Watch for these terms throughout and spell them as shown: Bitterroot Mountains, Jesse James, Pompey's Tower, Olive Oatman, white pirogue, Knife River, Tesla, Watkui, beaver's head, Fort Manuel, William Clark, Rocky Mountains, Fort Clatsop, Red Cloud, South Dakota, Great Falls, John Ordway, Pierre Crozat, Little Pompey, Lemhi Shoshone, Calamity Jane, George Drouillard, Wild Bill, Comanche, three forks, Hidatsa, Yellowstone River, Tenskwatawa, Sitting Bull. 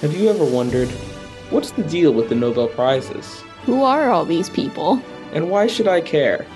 Have you ever wondered, what's the deal with the Nobel Prizes? Who are all these people? And why should I care?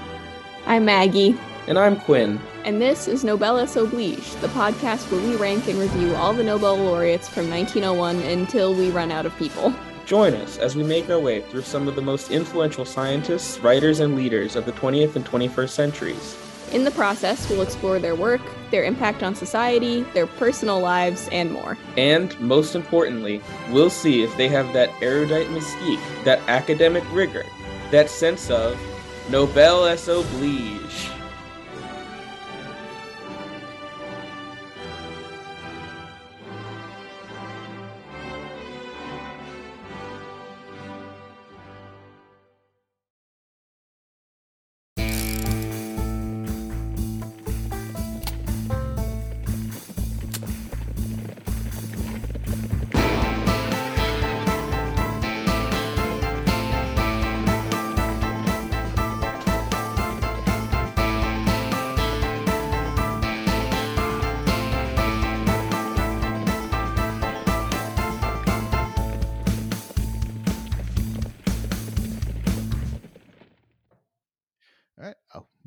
I'm Maggie. And I'm Quinn. And this is Noblesse Oblige, the podcast where we rank and review all the Nobel laureates from 1901 until we run out of people. Join us as we make our way through some of the most influential scientists, writers, and leaders of the 20th and 21st centuries. In the process, we'll explore their work, their impact on society, their personal lives, and more. And, most importantly, we'll see if they have that erudite mystique, that academic rigor, that sense of Noblesse Oblige.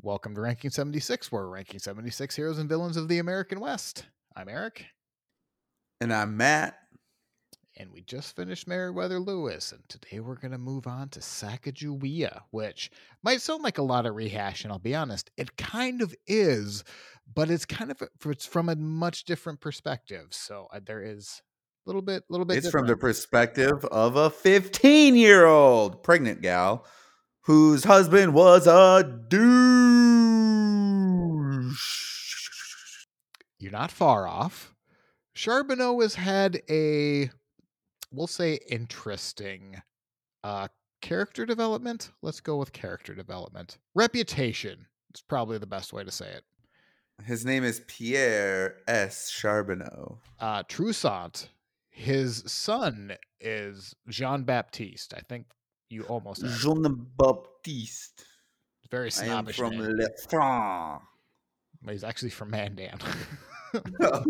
Welcome to Ranking 76, where we're ranking 76 heroes and villains of the American West. I'm Eric. And I'm Matt. And we just finished Meriwether Lewis, and today we're going to move on to Sacagawea, which might sound like a lot of rehash, and I'll be honest, it kind of is, but it's from a much different perspective. So there is a little bit it's different. From the perspective of a 15-year-old pregnant gal whose husband was a douche. You're not far off. Charbonneau has had a, we'll say, interesting character development. Let's go with character development. Reputation is probably the best way to say it. His name is Pierre S. Charbonneau. Troussant. His son is Jean Baptiste, I think. You almost asked. Jean Baptiste. Very snobbish. I am from Le France. He's actually from Mandan. No.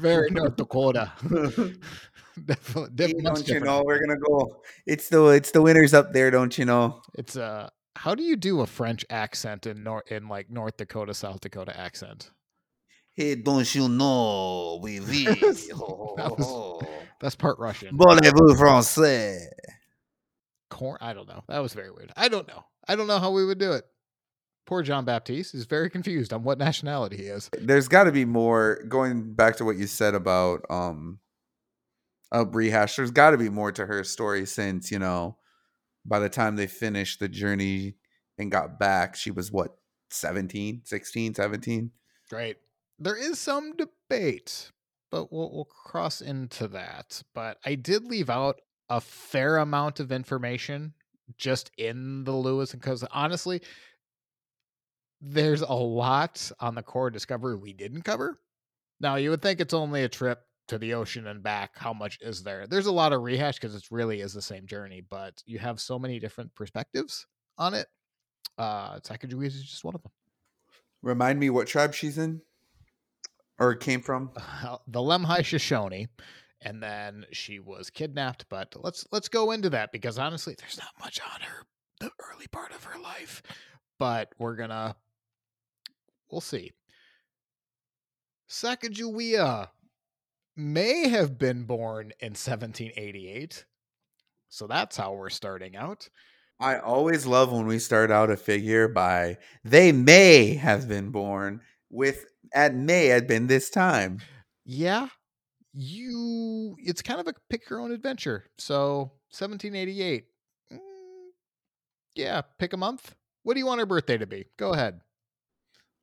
Very North Dakota. Definitely don't you know? We're gonna go. It's the winters up there, don't you know? It's how do you do a French accent in North Dakota, South Dakota accent? Hey, don't you know? Oui, oui. That's part Russian. Parlez-vous français? Corn? I don't know. That was very weird. I don't know how we would do it. Poor Jean Baptiste is very confused on what nationality he is. There's got to be more, going back to what you said about rehash, there's got to be more to her story since, you know, by the time they finished the journey and got back, she was what, 17? Right. There is some debate, but we'll cross into that. But I did leave out a fair amount of information just in the Lewis, because honestly, there's a lot on the Corps of Discovery we didn't cover. Now, you would think it's only a trip to the ocean and back. How much is there? There's a lot of rehash because it really is the same journey, but you have so many different perspectives on it. Sacagawea is just one of them. Remind me what tribe she's in or came from. The Lemhi Shoshone. And then she was kidnapped, but let's go into that because honestly, there's not much on her, the early part of her life, but we'll see. Sacagawea may have been born in 1788. So that's how we're starting out. I always love when we start out a figure by they may have been born with at may had been this time. Yeah. It's kind of a pick your own adventure. So 1788. Yeah. Pick a month. What do you want her birthday to be? Go ahead.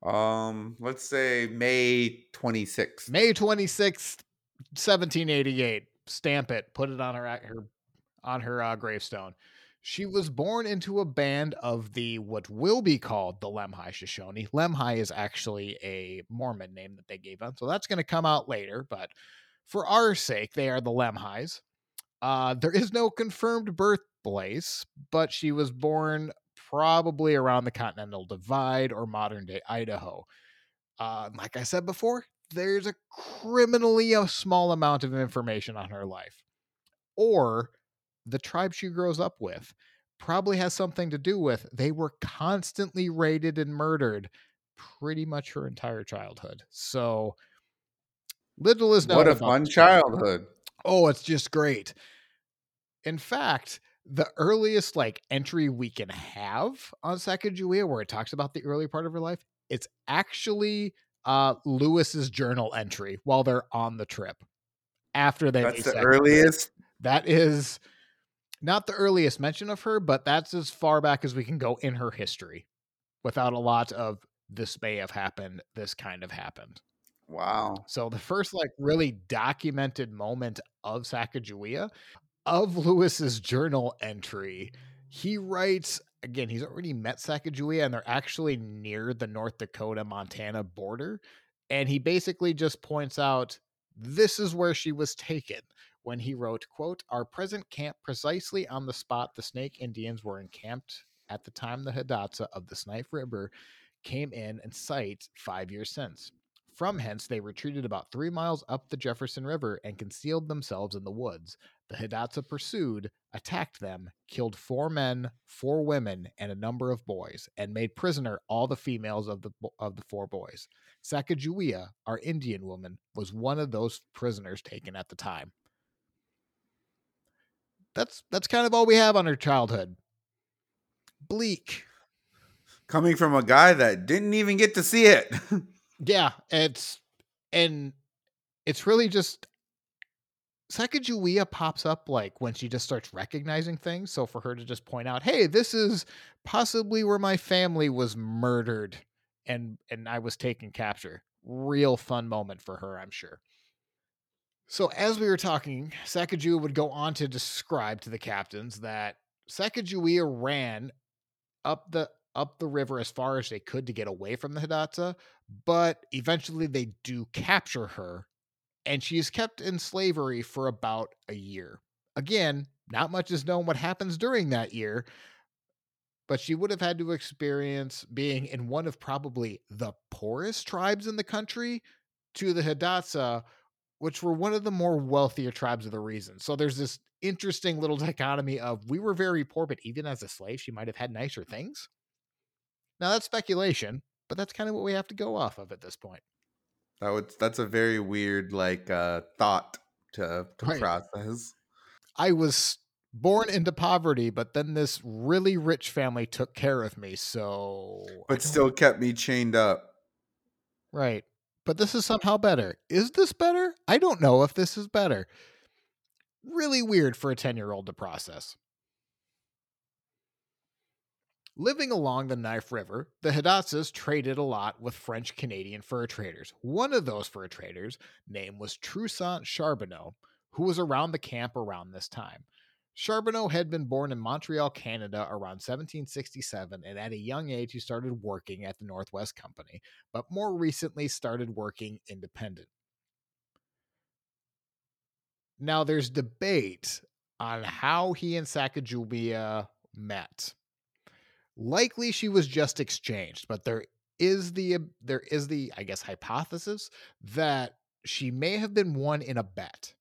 Let's say May 26th, 1788. Stamp it, put it on her gravestone. She was born into a band of what will be called the Lemhi Shoshone. Lemhi is actually a Mormon name that they gave up. So that's going to come out later, but for our sake, they are the Lemhis. There is no confirmed birthplace, but she was born probably around the Continental Divide or modern-day Idaho. Like I said before, there's a criminally a small amount of information on her life. Or the tribe she grows up with probably has something to do with. They were constantly raided and murdered pretty much her entire childhood. So little is known. What a fun childhood. Oh, it's just great. In fact, the earliest entry we can have on Sacagawea, where it talks about the early part of her life, it's actually Lewis's journal entry while they're on the trip. After they, that's the earliest. That is not the earliest mention of her, but that's as far back as we can go in her history, without a lot of this may have happened, this kind of happened. Wow! So the first really documented moment of Sacagawea, of Lewis's journal entry, he writes, again, he's already met Sacagawea and they're actually near the North Dakota-Montana border. And he basically just points out, this is where she was taken, when he wrote, quote, "Our present camp precisely on the spot the Snake Indians were encamped at the time the Hidatsa of the Knife River came in sight 5 years since. From hence, they retreated about 3 miles up the Jefferson River and concealed themselves in the woods. The Hidatsa pursued, attacked them, killed 4 men, 4 women, and a number of boys, and made prisoner all the females of the 4 boys. Sacagawea, our Indian woman, was one of those prisoners taken at the time." That's kind of all we have on her childhood. Bleak. Coming from a guy that didn't even get to see it. Yeah, it's really just Sacagawea pops up when she just starts recognizing things. So for her to just point out, hey, this is possibly where my family was murdered and I was taken capture. Real fun moment for her, I'm sure. So as we were talking, Sacagawea would go on to describe to the captains that Sacagawea ran up the river as far as they could to get away from the Hidatsa, but eventually they do capture her, and she's kept in slavery for about a year. Again, not much is known what happens during that year, but she would have had to experience being in one of probably the poorest tribes in the country to the Hidatsa, which were one of the more wealthier tribes of the region. So there's this interesting little dichotomy of, we were very poor, but even as a slave, she might have had nicer things. Now that's speculation, but that's kind of what we have to go off of at this point. That's a very weird thought to right. Process. I was born into poverty, but then this really rich family took care of me, so but still kept me chained up. Right. But this is somehow better. Is this better? I don't know if this is better. Really weird for a 10-year-old to process. Living along the Knife River, the Hidatsas traded a lot with French-Canadian fur traders. One of those fur traders' name was Toussaint Charbonneau, who was around the camp around this time. Charbonneau had been born in Montreal, Canada around 1767, and at a young age he started working at the Northwest Company, but more recently started working independent. Now there's debate on how he and Sacagawea met. Likely she was just exchanged, but there is the I guess hypothesis that she may have been won in a bet.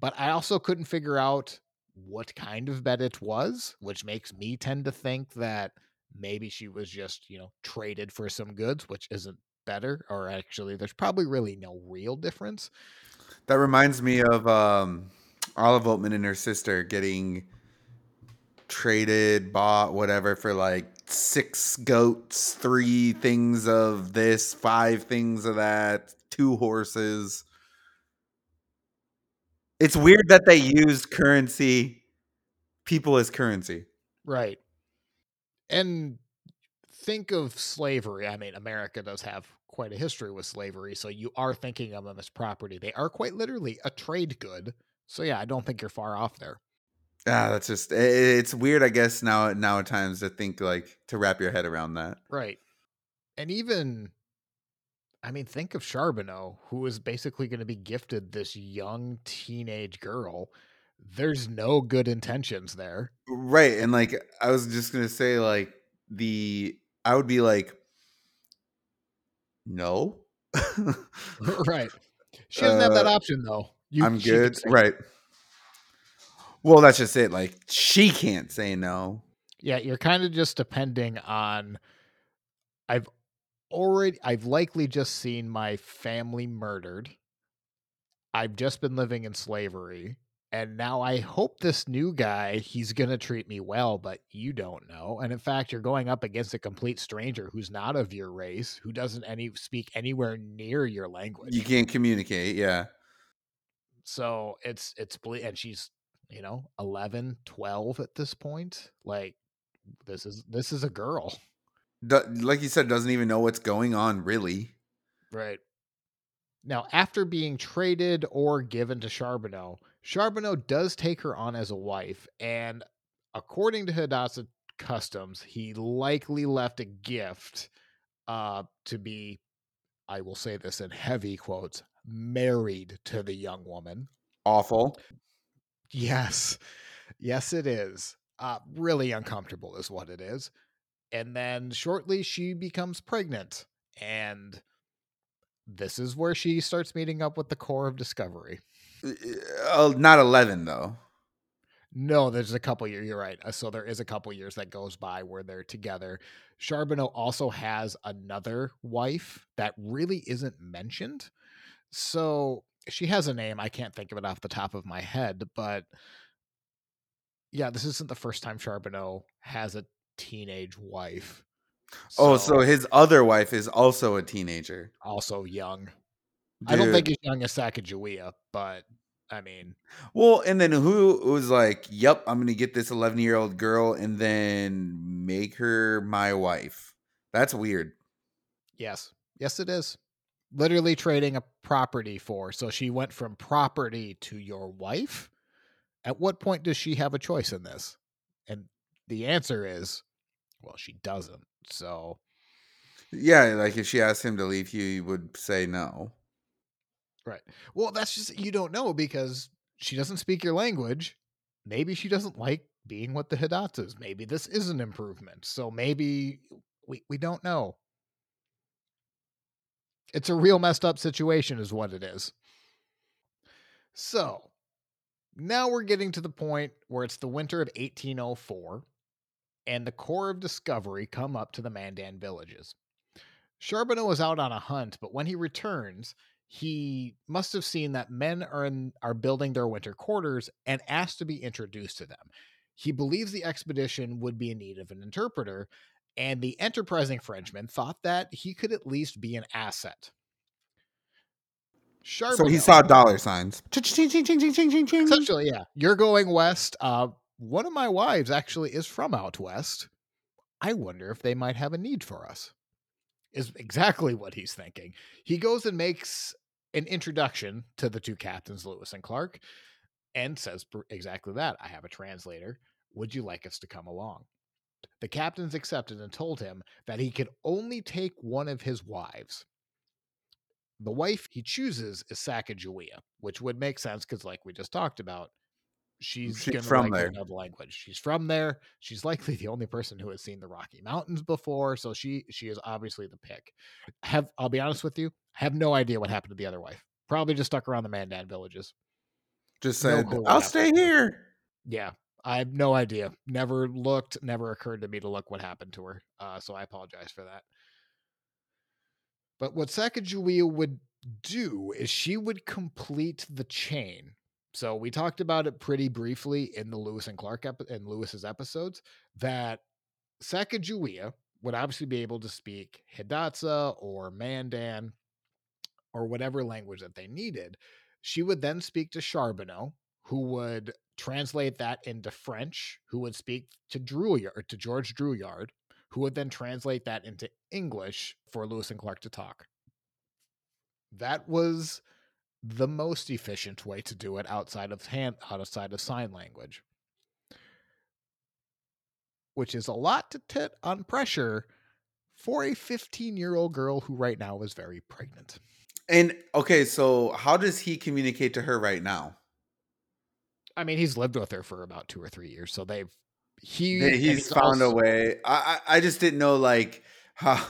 But I also couldn't figure out what kind of bet it was, which makes me tend to think that maybe she was just, traded for some goods, which isn't better, or actually there's probably really no real difference. That reminds me of Olive Oatman and her sister getting traded, bought, whatever, for 6 goats, 3 things of this, 5 things of that, 2 horses. It's weird that they used people as currency. Right. And think of slavery. I mean, America does have quite a history with slavery, so you are thinking of them as property. They are quite literally a trade good. So yeah, I don't think you're far off there. Ah, that's just, it's weird, I guess, now at times to think, to wrap your head around that. Right. And even, I mean, think of Charbonneau, who is basically going to be gifted this young teenage girl. There's no good intentions there. Right. And, I was just going to say, I would be no. Right. She doesn't have that option, though. I'm good. Right. Well, that's just it. Like, she can't say no. Yeah, you're kind of just depending on, I've likely just seen my family murdered. I've just been living in slavery. And now I hope this new guy, he's going to treat me well, but you don't know. And in fact, you're going up against a complete stranger who's not of your race, who doesn't speak anywhere near your language. You can't communicate. Yeah. So it's, and she's, 11, 12 at this point. Like, this is a girl. Like you said, doesn't even know what's going on, really. Right. Now, after being traded or given to Charbonneau, Charbonneau does take her on as a wife, and according to Hidatsa customs, he likely left a gift to be, I will say this in heavy quotes, married to the young woman. Awful. Yes. Yes, it is. Really uncomfortable is what it is. And then shortly she becomes pregnant, and this is where she starts meeting up with the Corps of Discovery. Not 11, though. No, there's a couple years. You're right. So there is a couple years that goes by where they're together. Charbonneau also has another wife that really isn't mentioned. So she has a name. I can't think of it off the top of my head. But yeah, this isn't the first time Charbonneau has a teenage wife. So his other wife is also a teenager. Also young. Dude. I don't think he's young as Sacagawea, but I mean. Well, and then who was like, yep, I'm going to get this 11-year-old girl and then make her my wife. That's weird. Yes. Yes, it is. Literally trading a property for. So she went from property to your wife. At what point does she have a choice in this? And the answer is, well, she doesn't. So, yeah, like if she asked him to leave, he would say no. Right. Well, that's just, you don't know because she doesn't speak your language. Maybe she doesn't like being with the Hidatsas. Maybe this is an improvement. So maybe we don't know. It's a real messed up situation is what it is. So now we're getting to the point where it's the winter of 1804. And the Corps of Discovery come up to the Mandan villages. Charbonneau is out on a hunt, but when he returns, he must have seen that men are building their winter quarters and asked to be introduced to them. He believes the expedition would be in need of an interpreter, and the enterprising Frenchman thought that he could at least be an asset. Charbonneau, so he saw dollar signs. Essentially, yeah. You're going west, one of my wives actually is from out west. I wonder if they might have a need for us, is exactly what he's thinking. He goes and makes an introduction to the two captains, Lewis and Clark, and says exactly that. I have a translator. Would you like us to come along? The captains accepted and told him that he could only take one of his wives. The wife he chooses is Sacagawea, which would make sense because, like we just talked about, She's from there. Another language. She's from there. She's likely the only person who has seen the Rocky Mountains before, so she is obviously the pick. I'll be honest with you, I have no idea what happened to the other wife. Probably just stuck around the Mandan villages. Just said, I'll stay here. Yeah, I have no idea. Never looked. Never occurred to me to look what happened to her. So I apologize for that. But what Sacagawea would do is she would complete the chain. So we talked about it pretty briefly in the Lewis and Clark and Lewis's episodes that Sacagawea would obviously be able to speak Hidatsa or Mandan or whatever language that they needed. She would then speak to Charbonneau, who would translate that into French, who would speak to George Drouillard, who would then translate that into English for Lewis and Clark to talk. That was the most efficient way to do it outside of sign language, which is a lot to tit on pressure for a 15-year-old girl who right now is very pregnant. And okay, so how does he communicate to her right now? I mean, he's lived with her for about 2 or 3 years, so he's found a way. I just didn't know like how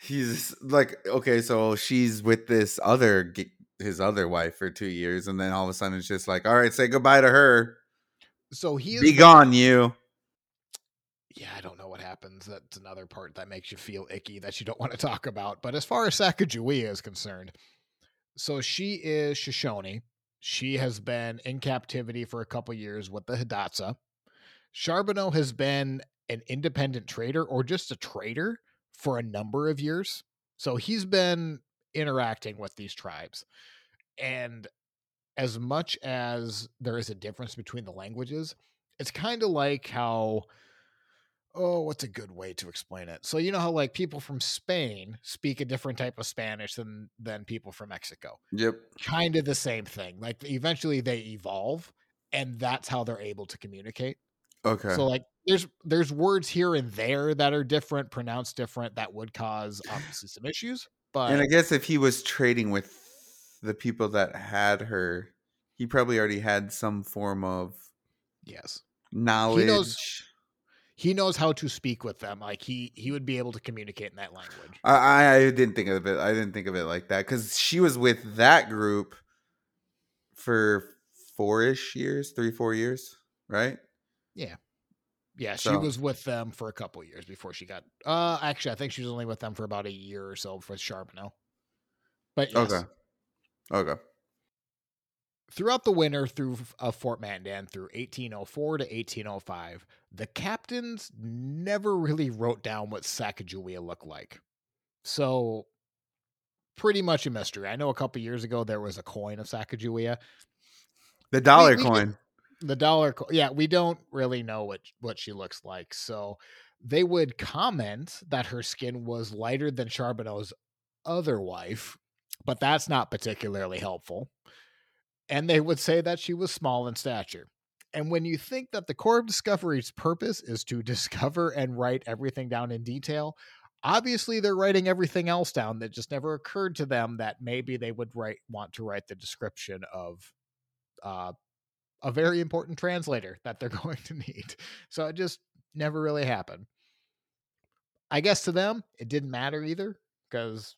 he's like, okay, so she's with this other, his other wife for 2 years, and then all of a sudden it's just like, all right, say goodbye to her. So he is be gone, you. Yeah, I don't know what happens. That's another part that makes you feel icky that you don't want to talk about. But as far as Sacagawea is concerned, so she is Shoshone. She has been in captivity for a couple years with the Hidatsa. Charbonneau has been an independent trader, or just a trader, for a number of years. So he's been interacting with these tribes. And as much as there is a difference between the languages, it's kind of like how... Oh, what's a good way to explain it? So you know how like people from Spain speak a different type of Spanish than people from Mexico. Yep. Kind of the same thing. Like eventually they evolve, and that's how they're able to communicate. Okay. So like there's words here and there that are different, pronounced different, that would cause obviously some issues. But and I guess if he was trading with the people that had her, he probably already had some form of yes knowledge. He knows how to speak with them. Like he would be able to communicate in that language. I didn't think of it. I didn't think of it like that, because she was with that group for 3-4 years, right? Yeah, yeah. So. She was with them for a couple of years before she got. Actually, I think she was only with them for about a year or so for Charbonneau. But yes. Okay. Throughout the winter through Fort Mandan through 1804 to 1805, the captains never really wrote down what Sacagawea looked like. So pretty much a mystery. I know a couple years ago there was a coin of Sacagawea. The dollar coin. The dollar coin. Yeah, we don't really know what she looks like. So they would comment that her skin was lighter than Charbonneau's other wife, but that's not particularly helpful. And they would say that she was small in stature. And when you think that the Corps of Discovery's purpose is to discover and write everything down in detail, obviously they're writing everything else down that just never occurred to them that maybe they would want to write the description of a very important translator that they're going to need. So it just never really happened. I guess to them, it didn't matter either, because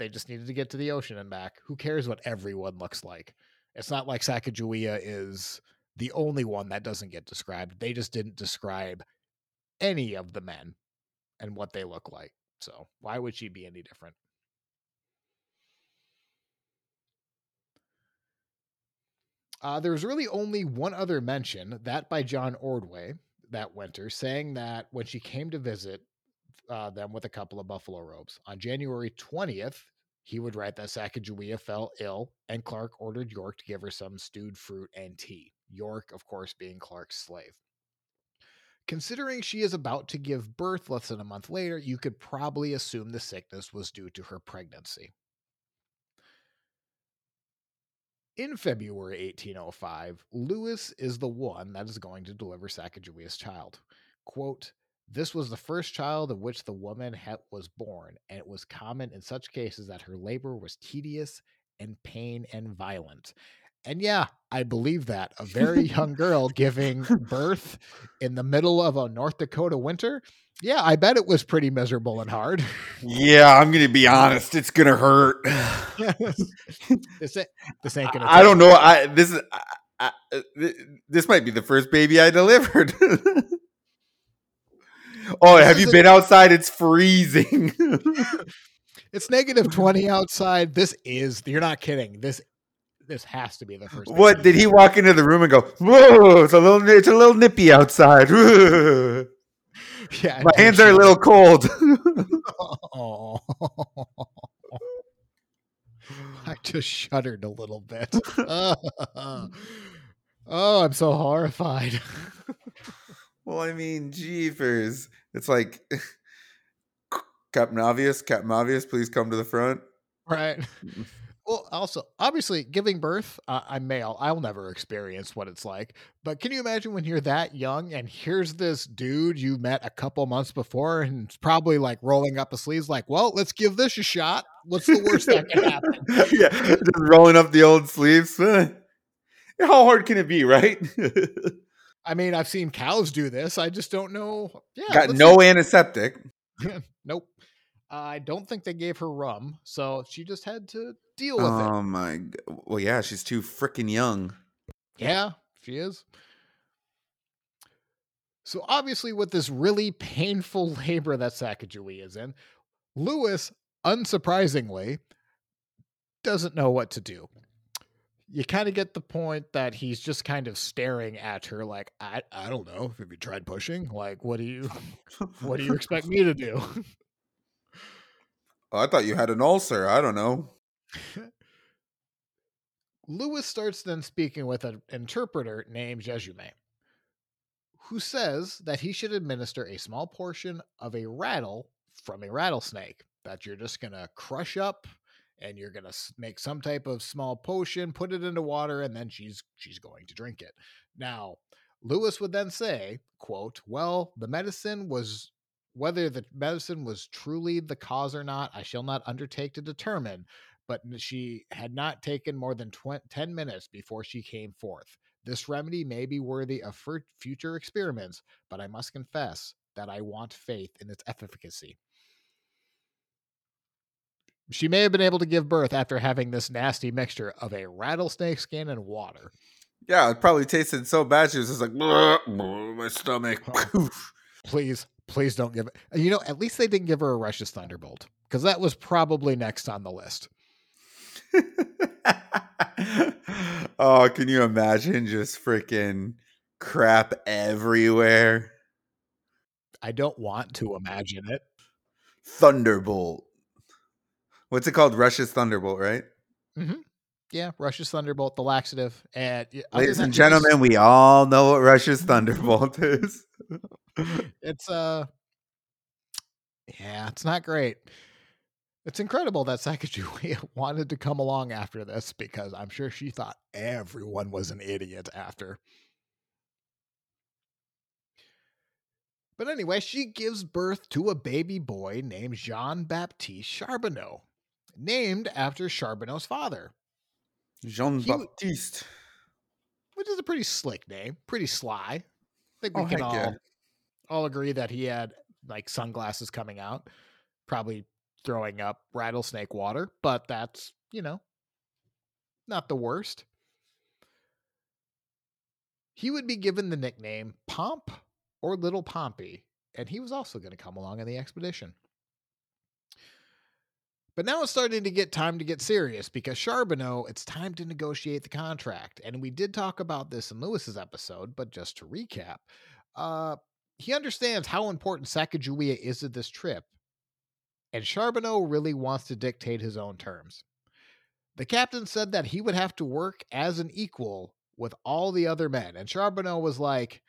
they just needed to get to the ocean and back. Who cares what everyone looks like? It's not like Sacagawea is the only one that doesn't get described. They just didn't describe any of the men and what they look like. So why would she be any different? There's really only one other mention, that by John Ordway that winter, saying that when she came to visit them with a couple of buffalo robes on January 20th, he would write that Sacagawea fell ill, and Clark ordered York to give her some stewed fruit and tea. York, of course, being Clark's slave. Considering she is about to give birth less than a month later, you could probably assume the sickness was due to her pregnancy. In February 1805, Lewis is the one that is going to deliver Sacagawea's child. Quote, "This was the first child of which the woman was born, and it was common in such cases that her labor was tedious and pain and violent." And yeah, I believe that. A very young girl giving birth in the middle of a North Dakota winter. Yeah, I bet it was pretty miserable and hard. Yeah, I'm going to be honest. It's going to hurt. This ain't going to I don't know. This might be the first baby I delivered. Oh, have you been outside? It's freezing. It's negative 20 outside. You're not kidding. This has to be the first. What did he walk into the room and go, "Whoa, it's a little nippy outside." Yeah, my hands are a little cold. Oh. I just shuddered a little bit. Oh, I'm so horrified. Well, I mean, jeepers. It's like, Captain Obvious, please come to the front. Right. Well, also, obviously, giving birth, I'm male. I'll never experience what it's like. But can you imagine when you're that young and here's this dude you met a couple months before and it's probably like rolling up his sleeves like, well, let's give this a shot. What's the worst that can happen? Yeah, just rolling up the old sleeves. How hard can it be, right? I mean, I've seen cows do this. I just don't know. Yeah, got no antiseptic. Nope. I don't think they gave her rum, so she just had to deal with it. Oh my! Well, yeah, she's too freaking young. Yeah, she is. So obviously, with this really painful labor that Sacagawea is in, Lewis, unsurprisingly, doesn't know what to do. You kind of get the point that he's just kind of staring at her like, I don't know. Have you tried pushing? Like, what do you expect me to do? I thought you had an ulcer. I don't know. Lewis starts then speaking with an interpreter named Jejume, who says that he should administer a small portion of a rattle from a rattlesnake that you're just going to crush up and you're going to make some type of small potion, put it into water, and then she's going to drink it. Now, Lewis would then say, quote, well, the medicine was, whether the medicine was truly the cause or not, I shall not undertake to determine, but she had not taken more than 10 minutes before she came forth. This remedy may be worthy of future experiments, but I must confess that I want faith in its efficacy. She may have been able to give birth after having this nasty mixture of a rattlesnake skin and water. Yeah, it probably tasted so bad. She was just like, my stomach. Oh, please don't give it. You know, at least they didn't give her a Russia's Thunderbolt, because that was probably next on the list. Oh, can you imagine just freaking crap everywhere? I don't want to imagine it. Thunderbolt. What's it called? Russia's Thunderbolt, right? Mm-hmm. Yeah, Russia's Thunderbolt, the laxative. And ladies and gentlemen, we all know what Russia's Thunderbolt is. It's yeah, it's not great. It's incredible that Sacagawea wanted to come along after this, because I'm sure she thought everyone was an idiot after. But anyway, she gives birth to a baby boy named Jean Baptiste Charbonneau, named after Charbonneau's father. Jean Baptiste. Which is a pretty slick name, pretty sly. I think we can all agree that he had like sunglasses coming out, probably throwing up rattlesnake water, but that's, you know, not the worst. He would be given the nickname Pomp or Little Pompey, and he was also going to come along in the expedition. But now it's starting to get time to get serious, because Charbonneau, it's time to negotiate the contract. And we did talk about this in Lewis's episode, but just to recap, he understands how important Sacagawea is to this trip, and Charbonneau really wants to dictate his own terms. The captain said that he would have to work as an equal with all the other men, and Charbonneau was like,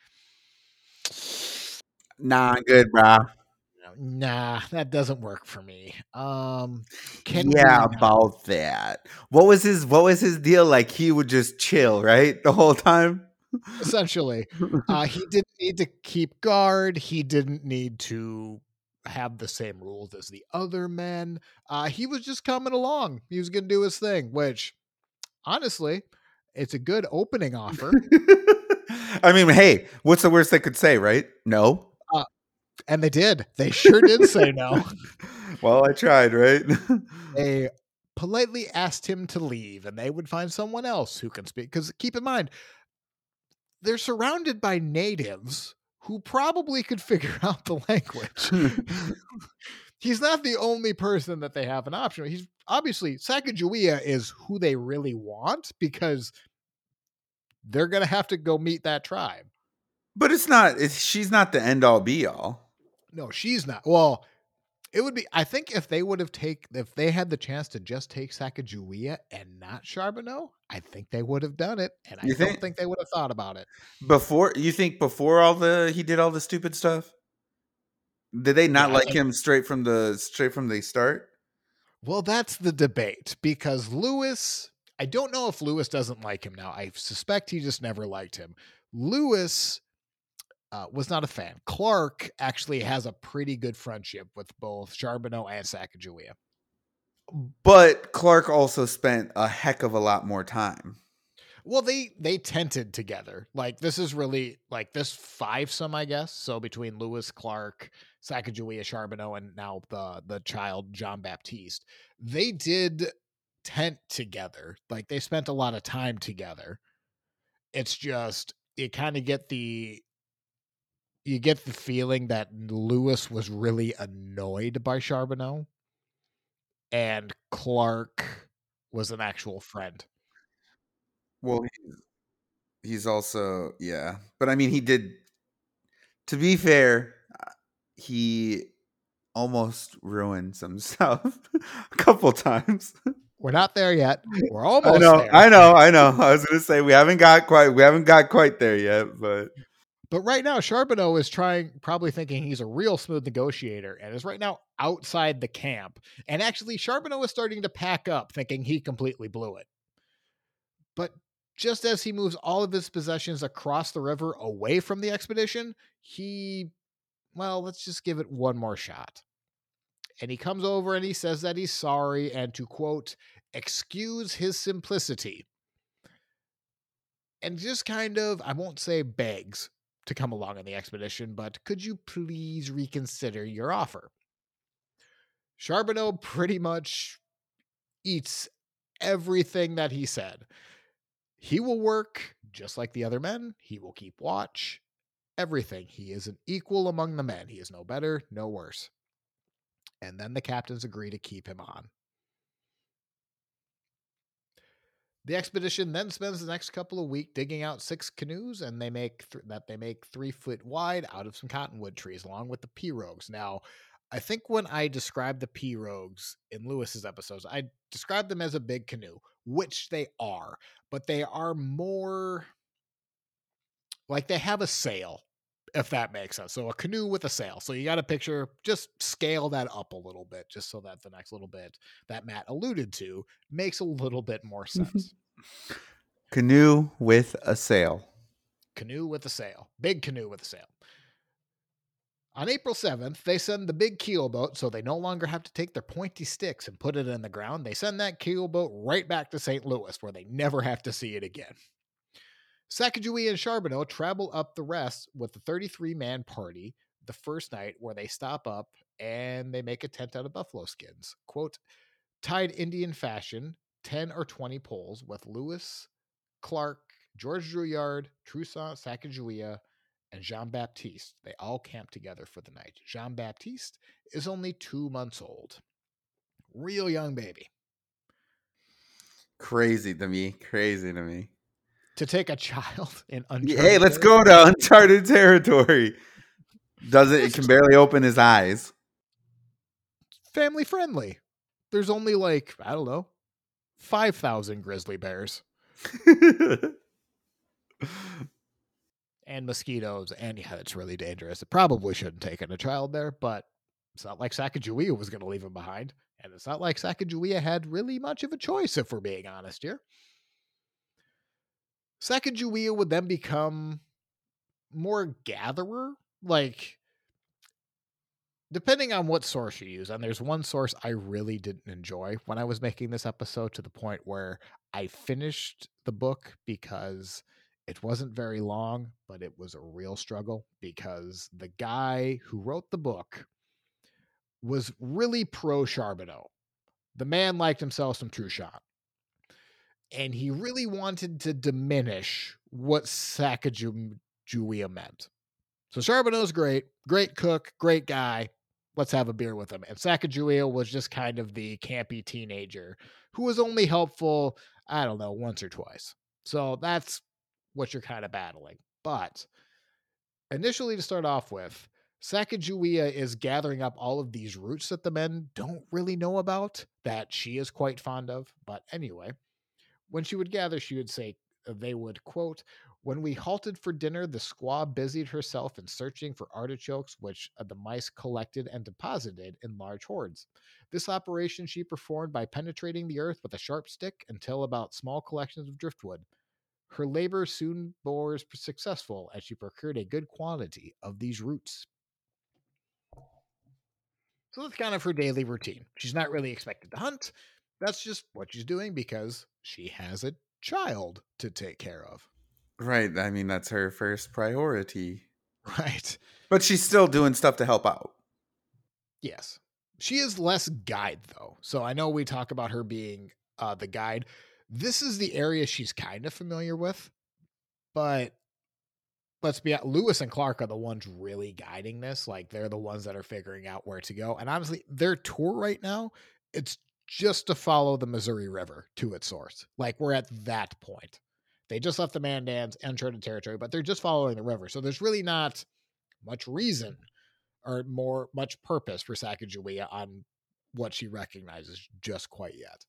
nah, good, brah. Nah, that doesn't work for me. About that. What was his deal? Like, he would just chill, right? The whole time? Essentially. He didn't need to keep guard. He didn't need to have the same rules as the other men. He was just coming along. He was going to do his thing, which, honestly, it's a good opening offer. I mean, hey, what's the worst they could say, right? No. And they did. They sure did say no. Well, I tried, right? They politely asked him to leave, and they would find someone else who can speak. Because keep in mind, they're surrounded by natives who probably could figure out the language. He's not the only person that they have an option. He's obviously, Sacagawea is who they really want, because they're going to have to go meet that tribe. But she's not the end all be all. No, she's not. Well, it would be, I think if they had the chance to just take Sacagawea and not Charbonneau, I think they would have done it. And don't think they would have thought about it. Before he did all the stupid stuff? Did they not like him straight from the start? Well, that's the debate, because Lewis, I don't know if Lewis doesn't like him now. I suspect he just never liked him. Lewis was not a fan. Clark actually has a pretty good friendship with both Charbonneau and Sacagawea. But Clark also spent a heck of a lot more time. Well, they tented together. Like, this is really like this fivesome, I guess. So between Lewis, Clark, Sacagawea, Charbonneau, and now the child Jean Baptiste, they did tent together. Like, they spent a lot of time together. It's just, you kind of get the feeling that Lewis was really annoyed by Charbonneau, and Clark was an actual friend. Well, he's also, yeah. But I mean, he did, to be fair, he almost ruined some stuff a couple times. We're not there yet. We're almost there. I know. I was going to say, we haven't got quite there yet, but. But right now, Charbonneau is probably thinking he's a real smooth negotiator, and is right now outside the camp. And actually, Charbonneau is starting to pack up, thinking he completely blew it. But just as he moves all of his possessions across the river away from the expedition, let's just give it one more shot. And he comes over and he says that he's sorry and to, quote, excuse his simplicity. And just kind of, I won't say begs to come along on the expedition, but could you please reconsider your offer? Charbonneau pretty much eats everything that he said. He will work just like the other men. He will keep watch. Everything. He is an equal among the men. He is no better, no worse. And then the captains agree to keep him on. The expedition then spends the next couple of weeks digging out 6 canoes, and they make 3 foot wide out of some cottonwood trees, along with the pirogues. Now, I think when I described the pirogues in Lewis's episodes, I described them as a big canoe, which they are, but they are more like they have a sail, if that makes sense. So a canoe with a sail. So you got to picture, just scale that up a little bit, just so that the next little bit that Matt alluded to makes a little bit more sense. Canoe with a sail. Canoe with a sail. Big canoe with a sail. On April 7th, they send the big keelboat, so they no longer have to take their pointy sticks and put it in the ground. They send that keelboat right back to St. Louis, where they never have to see it again. Sacagawea and Charbonneau travel up the rest with the 33-man party the first night, where they stop up and they make a tent out of buffalo skins. Quote, tied Indian fashion, 10 or 20 poles with Lewis, Clark, George Drouillard, Toussaint, Sacagawea, and Jean Baptiste. They all camp together for the night. Jean Baptiste is only 2 months old. Real young baby. Crazy to me. To take a child in uncharted territory. Hey, let's go to uncharted territory. It can barely open his eyes. Family friendly. There's only 5,000 grizzly bears. And mosquitoes. And yeah, it's really dangerous. It probably shouldn't take in a child there, but it's not like Sacagawea was going to leave him behind. And it's not like Sacagawea had really much of a choice, if we're being honest here. Sacagawea would then become more gatherer, like, depending on what source you use. And there's one source I really didn't enjoy when I was making this episode, to the point where I finished the book because it wasn't very long, but it was a real struggle because the guy who wrote the book was really pro Charbonneau. The man liked himself some Toussaint. And he really wanted to diminish what Sacagawea meant. So Charbonneau's great cook, great guy. Let's have a beer with him. And Sacagawea was just kind of the campy teenager who was only helpful, I don't know, once or twice. So that's what you're kind of battling. But initially, to start off with, Sacagawea is gathering up all of these roots that the men don't really know about, that she is quite fond of. But anyway, when she would gather, she would say, they would, quote, when we halted for dinner, the squaw busied herself in searching for artichokes, which the mice collected and deposited in large hordes. This operation she performed by penetrating the earth with a sharp stick until about small collections of driftwood. Her labor soon bore successful, as she procured a good quantity of these roots. So that's kind of her daily routine. She's not really expected to hunt. That's just what she's doing because she has a child to take care of. Right. I mean, that's her first priority. Right. But she's still doing stuff to help out. Yes. She is less guide, though. So I know we talk about her being the guide. This is the area she's kind of familiar with, but let's be honest, Lewis and Clark are the ones really guiding this. Like, they're the ones that are figuring out where to go. And honestly, their tour right now, it's just to follow the Missouri River to its source. Like, we're at that point. They just left the Mandans, entered the territory, but they're just following the river. So there's really not much reason or much purpose for Sacagawea on what she recognizes just quite yet.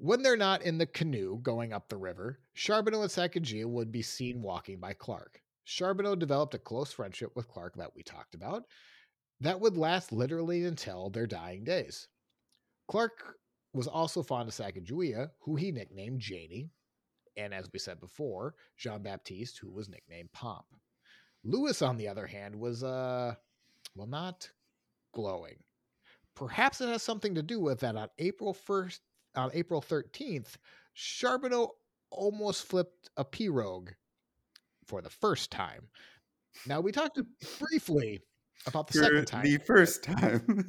When they're not in the canoe going up the river, Charbonneau and Sacagawea would be seen walking by Clark. Charbonneau developed a close friendship with Clark that we talked about that would last literally until their dying days. Clark was also fond of Sacagawea, who he nicknamed Janie, and as we said before, Jean Baptiste, who was nicknamed Pomp. Lewis, on the other hand, was, not glowing. Perhaps it has something to do with that on April 13th, Charbonneau almost flipped a pirogue for the first time. Now, we talked briefly about the second time. The first time.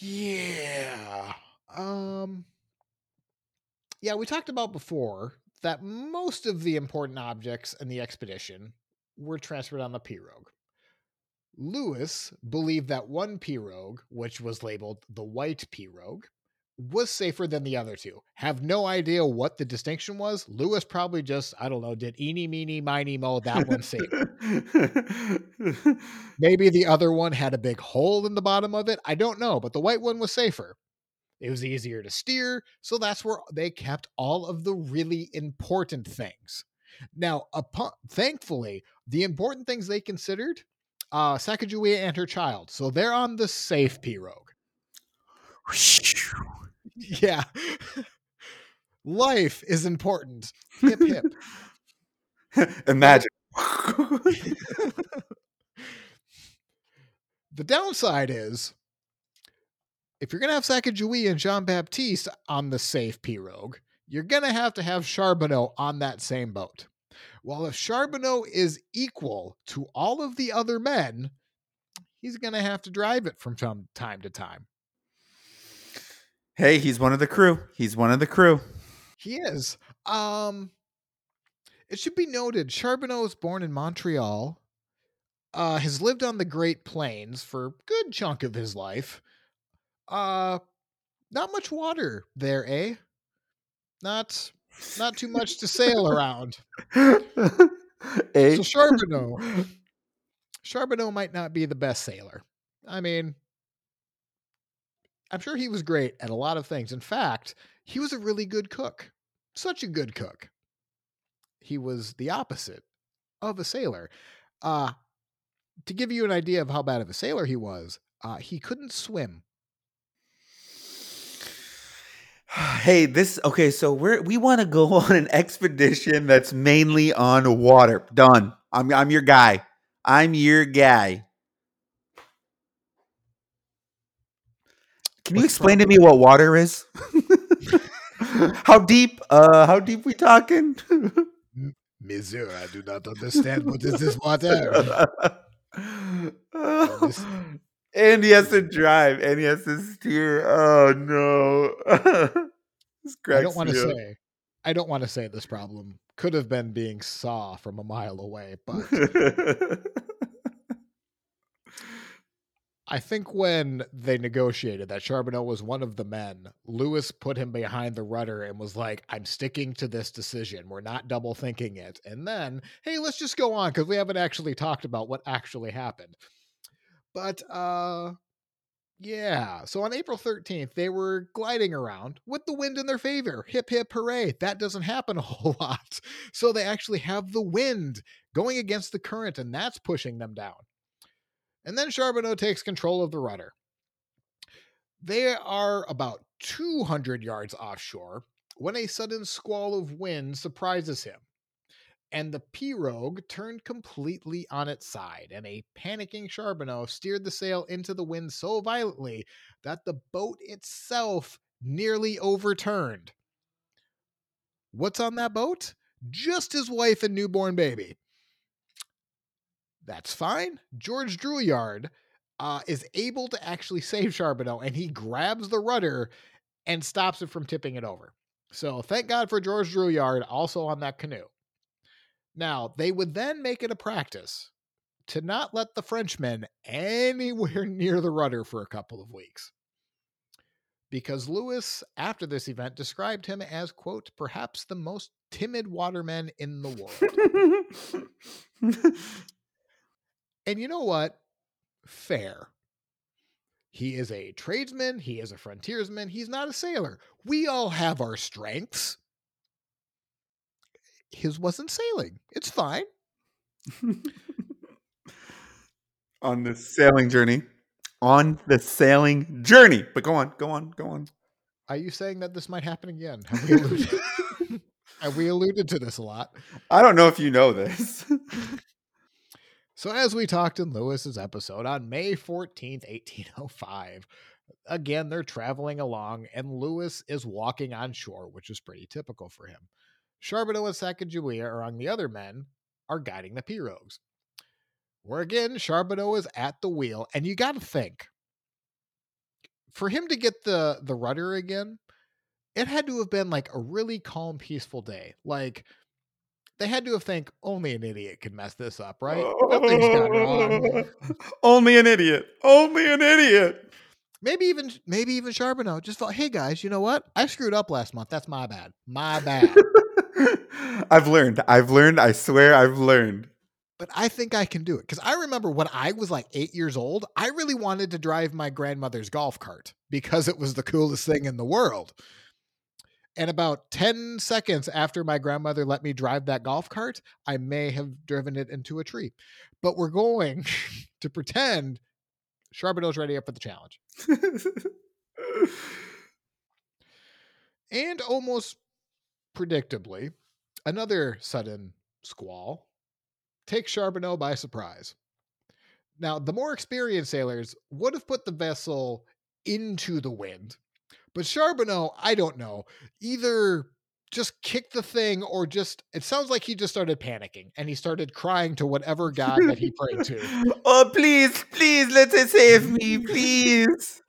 Yeah. Yeah, we talked about before that most of the important objects in the expedition were transferred on the pirogue. Lewis believed that one pirogue, which was labeled the white pirogue, was safer than the other two. Have no idea what the distinction was. Lewis probably just, I don't know, did eeny, meeny, miny, mo, that one's safer. Maybe the other one had a big hole in the bottom of it. I don't know, but the white one was safer. It was easier to steer, so that's where they kept all of the really important things. Now, thankfully, the important things they considered, Sacagawea and her child. So they're on the safe pirogue. Yeah. Life is important. Hip, hip. Imagine. The downside is, if you're going to have Sacagawea and Jean Baptiste on the safe pirogue, you're going to have Charbonneau on that same boat. Well, if Charbonneau is equal to all of the other men, he's going to have to drive it from time to time. Hey, he's one of the crew. He is. It should be noted, Charbonneau was born in Montreal, has lived on the Great Plains for a good chunk of his life. Not much water there, eh? Not too much to sail around. So Charbonneau might not be the best sailor. I mean, I'm sure he was great at a lot of things. In fact, he was a really good cook. Such a good cook. He was the opposite of a sailor. To give you an idea of how bad of a sailor he was, he couldn't swim. Hey, so we want to go on an expedition that's mainly on water. Done. I'm your guy. Can you explain to me what water is? How deep we talking? Monsieur, I do not understand what is this water. And he has to drive, and he has to steer. Oh no! I don't want to say this problem could have been being saw from a mile away, but I think when they negotiated that Charbonneau was one of the men, Lewis put him behind the rudder and was like, "I'm sticking to this decision. We're not double thinking it." And then, hey, let's just go on because we haven't actually talked about what actually happened. But, yeah, so on April 13th, they were gliding around with the wind in their favor. Hip, hip, hooray. That doesn't happen a whole lot. So they actually have the wind going against the current, and that's pushing them down. And then Charbonneau takes control of the rudder. They are about 200 yards offshore when a sudden squall of wind surprises him. and the pirogue turned completely on its side, and a panicking Charbonneau steered the sail into the wind so violently that the boat itself nearly overturned. What's on that boat? Just his wife and newborn baby. That's fine. George Drouillard is able to actually save Charbonneau, and he grabs the rudder and stops it from tipping it over. So thank God for George Drouillard, also on that canoe. Now, they would then make it a practice to not let the Frenchmen anywhere near the rudder for a couple of weeks, because Lewis, after this event, described him as, quote, perhaps the most timid waterman in the world. And you know what? Fair. He is a tradesman. He is a frontiersman. He's not a sailor. We all have our strengths. His wasn't sailing. It's fine. On the sailing journey. But go on. Are you saying that this might happen again? Have we alluded to this a lot? I don't know if you know this. So as we talked in Lewis's episode, on May 14th, 1805, again, they're traveling along, and Lewis is walking on shore, which is pretty typical for him. Charbonneau and Sacagawea, among the other men, are guiding the pirogues, where again, Charbonneau is at the wheel, and you got to think, for him to get the rudder again, it had to have been like a really calm, peaceful day. Like, they had to have think only an idiot could mess this up, right? Nothing's gone wrong. Only an idiot. Maybe even Charbonneau just thought, hey guys, you know what? I screwed up last month. That's my bad. I've learned. I swear I've learned. But I think I can do it. Because I remember when I was like 8 years old, I really wanted to drive my grandmother's golf cart because it was the coolest thing in the world. And about 10 seconds after my grandmother let me drive that golf cart, I may have driven it into a tree. But we're going to pretend Charbonneau's ready up for the challenge. And almost predictably, another sudden squall takes Charbonneau by surprise. Now, the more experienced sailors would have put the vessel into the wind. But Charbonneau, I don't know, either just kicked the thing or it sounds like he just started panicking and he started crying to whatever God that he prayed to. Oh, please, let us save me, please.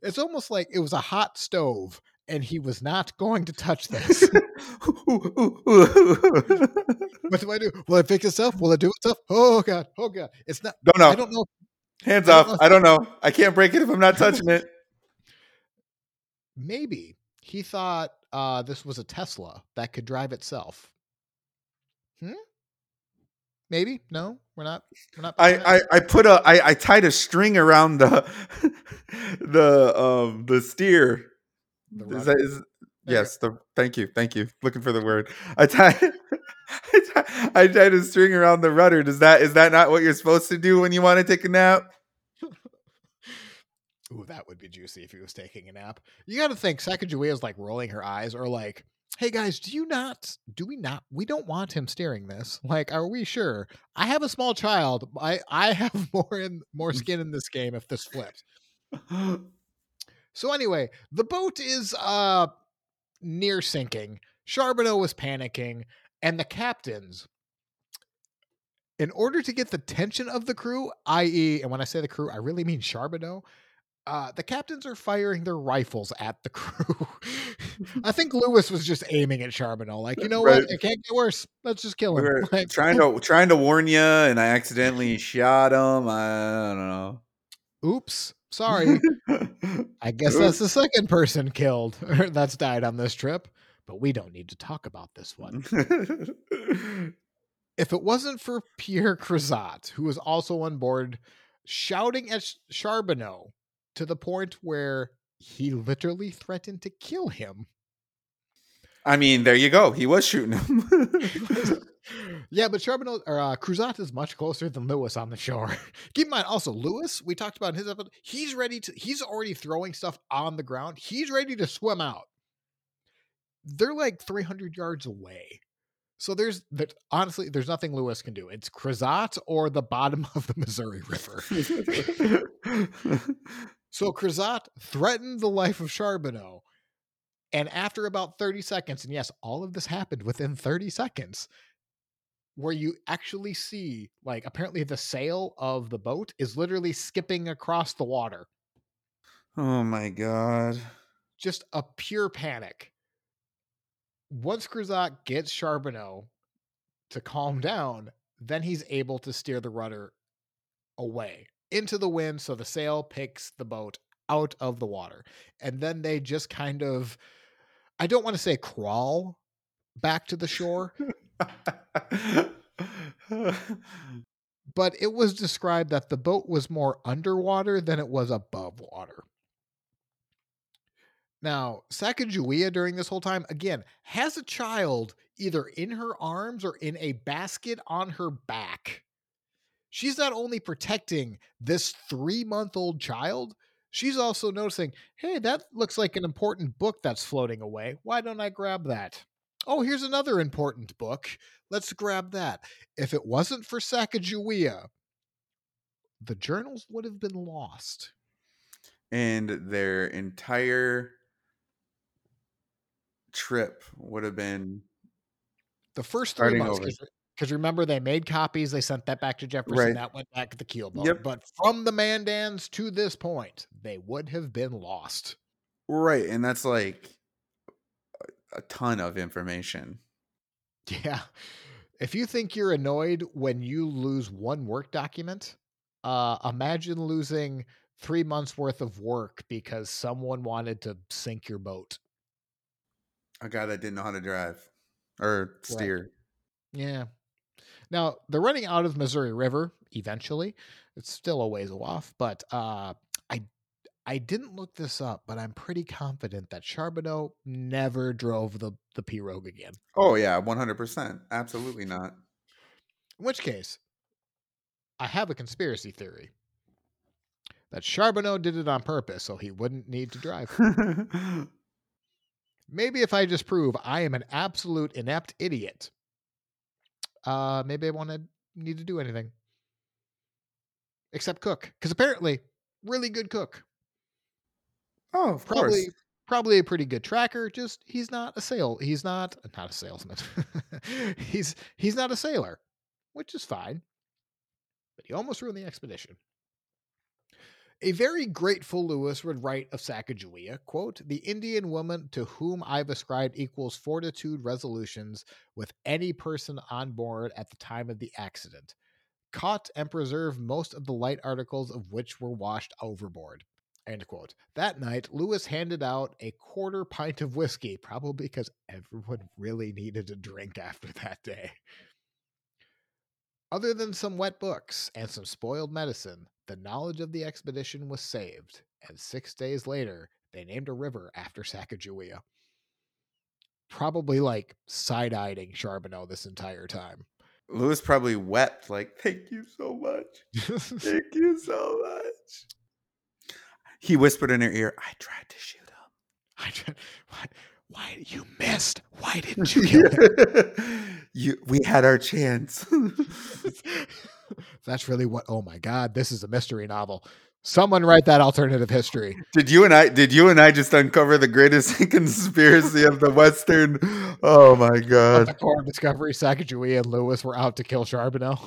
It's almost like it was a hot stove and he was not going to touch this. What do I do? Will it fix itself? Will it do itself? Oh God. It's not. Don't know. I don't know. Hands off. I don't know. I can't break it if I'm not touching it. Maybe he thought this was a Tesla that could drive itself. Maybe. No, we're not. I tied a string around the steer. Thank you. Looking for the word. I tied a string around the rudder. Is that not what you're supposed to do when you want to take a nap? Ooh, that would be juicy if he was taking a nap. You got to think Sacagawea is like rolling her eyes or like, hey guys, we don't want him steering this. Like, are we sure? I have a small child. I have more skin in this game if this flips. So anyway, the boat is near sinking. Charbonneau was panicking and the captains, in order to get the tension of the crew, i.e., and when I say the crew, I really mean Charbonneau, the captains are firing their rifles at the crew. I think Lewis was just aiming at Charbonneau, like, you know right. What? It can't get worse. Let's just kill him. Like, trying to warn you, and I accidentally shot him. I don't know. Oops, sorry. I guess that's the second person killed that's died on this trip, but we don't need to talk about this one. If it wasn't for Pierre Crozat, who was also on board, shouting at Charbonneau, to the point where he literally threatened to kill him. I mean, there you go. He was shooting him. Yeah, but Charbonneau or Crozat is much closer than Lewis on the shore. Keep in mind, also Lewis. We talked about in his episode. He's already throwing stuff on the ground. He's ready to swim out. They're like 300 yards away. So honestly, there's nothing Lewis can do. It's Krizat or the bottom of the Missouri River. So Krizat threatened the life of Charbonneau. And after about 30 seconds, and yes, all of this happened within 30 seconds, where you actually see, like, apparently the sail of the boat is literally skipping across the water. Oh my God. Just a pure panic. Once Krizat gets Charbonneau to calm down, then he's able to steer the rudder away into the wind, so the sail picks the boat out of the water. And then they just kind of, I don't want to say crawl back to the shore, but it was described that the boat was more underwater than it was above water. Now, Sacagawea during this whole time, again, has a child either in her arms or in a basket on her back. She's not only protecting this 3-month-old child, she's also noticing, hey, that looks like an important book that's floating away. Why don't I grab that? Oh, here's another important book. Let's grab that. If it wasn't for Sacagawea, the journals would have been lost. And their entire trip would have been the first 3 months. Because remember, they made copies. They sent that back to Jefferson. Right. That went back to the keel boat. Yep. But from the Mandans to this point, they would have been lost. Right. And that's like a ton of information. Yeah. If you think you're annoyed when you lose one work document, imagine losing 3 months worth of work because someone wanted to sink your boat. A guy that didn't know how to drive or steer. Right. Yeah. Now, they're running out of Missouri River eventually. It's still a ways off, but I didn't look this up, but I'm pretty confident that Charbonneau never drove the pirogue again. Oh, yeah, 100%. Absolutely not. In which case, I have a conspiracy theory that Charbonneau did it on purpose so he wouldn't need to drive. Maybe if I just prove I am an absolute inept idiot, maybe I need to do anything except cook, because apparently really good cook. Oh, of course. Probably a pretty good tracker. Just he's not a salesman. he's not a sailor, which is fine. But he almost ruined the expedition. A very grateful Lewis would write of Sacagawea, quote, "The Indian woman to whom I've ascribed equals fortitude resolutions with any person on board at the time of the accident. Caught and preserved most of the light articles of which were washed overboard." End quote. That night, Lewis handed out a quarter pint of whiskey, probably because everyone really needed a drink after that day. Other than some wet books and some spoiled medicine, the knowledge of the expedition was saved, and 6 days later, they named a river after Sacagawea. Probably, like, side-eyeing Charbonneau this entire time. Lewis probably wept, like, thank you so much. Thank you so much. He whispered in her ear, I tried to shoot him. Why you missed? Why didn't you kill him? We had our chance. That's really what, oh my God, this is a mystery novel. Someone write that alternative history. Did you and I just uncover the greatest conspiracy of the Western? Oh my God. The Corps of Discovery, Sacagawea, and Lewis were out to kill Charbonneau.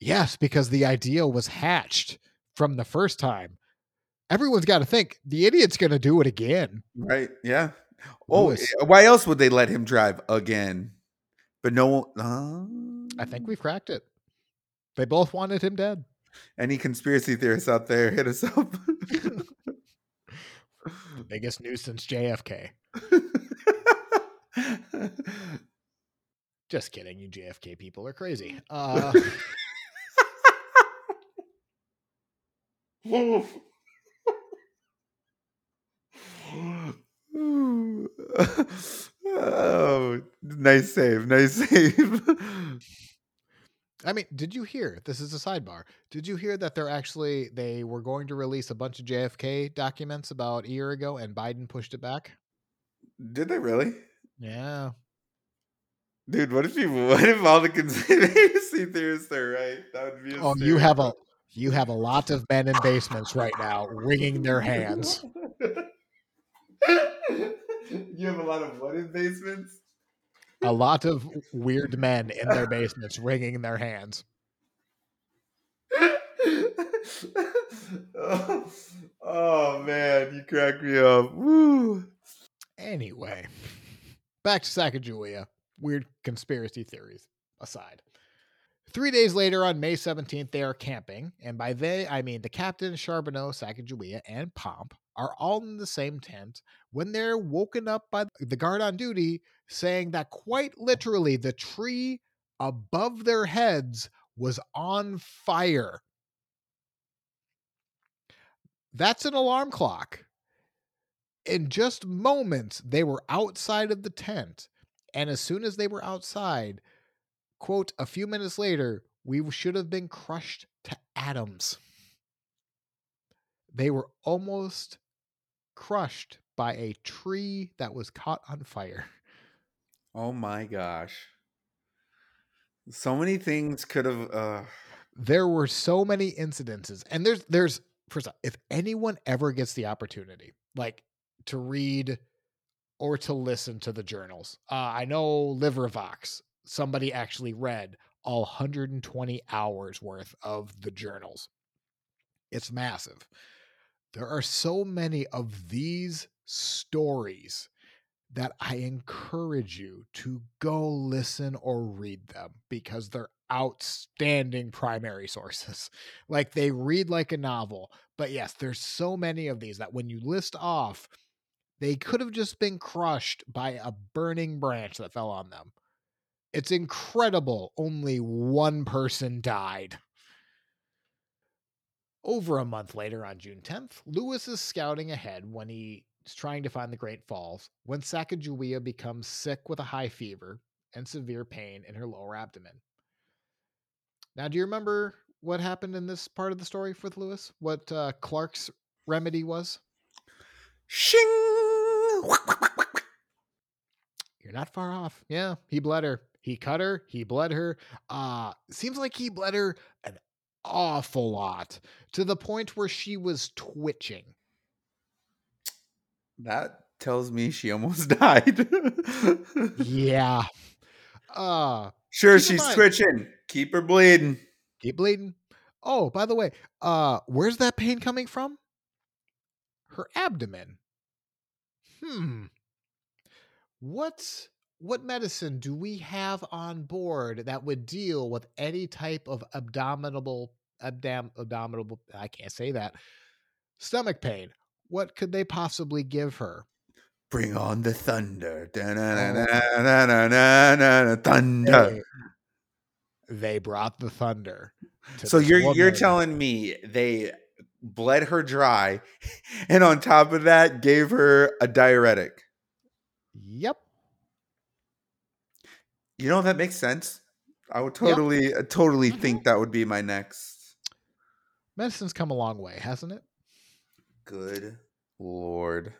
Yes, because the idea was hatched from the first time. Everyone's got to think the idiot's going to do it again. Right. Yeah. Oh, why else would they let him drive again? But no, I think we've cracked it. They both wanted him dead. Any conspiracy theorists out there, hit us up. The biggest news since JFK. Just kidding. You JFK people are crazy. Oh, nice save. Nice save. I mean, did you hear, this is a sidebar, did you hear that they were going to release a bunch of JFK documents about a year ago and Biden pushed it back? Did they really? Yeah. Dude, what if all the conspiracy theorists are right? That would be a stereotype. You have a lot of men in basements right now wringing their hands. You have a lot of what in basements? A lot of weird men in their basements wringing their hands. Oh man, you crack me up. Woo. Anyway, back to Sacagawea. Weird conspiracy theories aside. 3 days later, on May 17th, they are camping, and by they, I mean the captain, Charbonneau, Sacagawea, and Pomp are all in the same tent when they're woken up by the guard on duty saying that quite literally the tree above their heads was on fire. That's an alarm clock. In just moments, they were outside of the tent, and as soon as they were outside, quote, a few minutes later, we should have been crushed to atoms. They were almost crushed by a tree that was caught on fire. Oh my gosh. So many things could have... There were so many incidences. And there's first, if anyone ever gets the opportunity, like, to read or to listen to the journals. I know LiverVox, somebody actually read all 120 hours worth of the journals. It's massive. There are so many of these stories that I encourage you to go listen or read them because they're outstanding primary sources. Like, they read like a novel, but yes, there's so many of these that when you list off, they could have just been crushed by a burning branch that fell on them. It's incredible. Only one person died. Over a month later, on June 10th, Lewis is scouting ahead when he's trying to find the Great Falls, when Sacagawea becomes sick with a high fever and severe pain in her lower abdomen. Now, do you remember what happened in this part of the story with Lewis? What Clark's remedy was? Shing! You're not far off. Yeah, he bled her. He cut her. He bled her. Seems like he bled her an awful lot, to the point where she was twitching. That tells me she almost died. Yeah. Sure, she's twitching. Keep her bleeding. Keep bleeding. Oh, by the way, where's that pain coming from? Her abdomen. What medicine do we have on board that would deal with any type of abdominal, I can't say that, stomach pain? What could they possibly give her? Bring on the thunder. Thunder. They brought the thunder. So you're telling me they bled her dry and on top of that gave her a diuretic. Yep. You know, that makes sense. I would totally think that would be my next. Medicine's come a long way, hasn't it? Good Lord.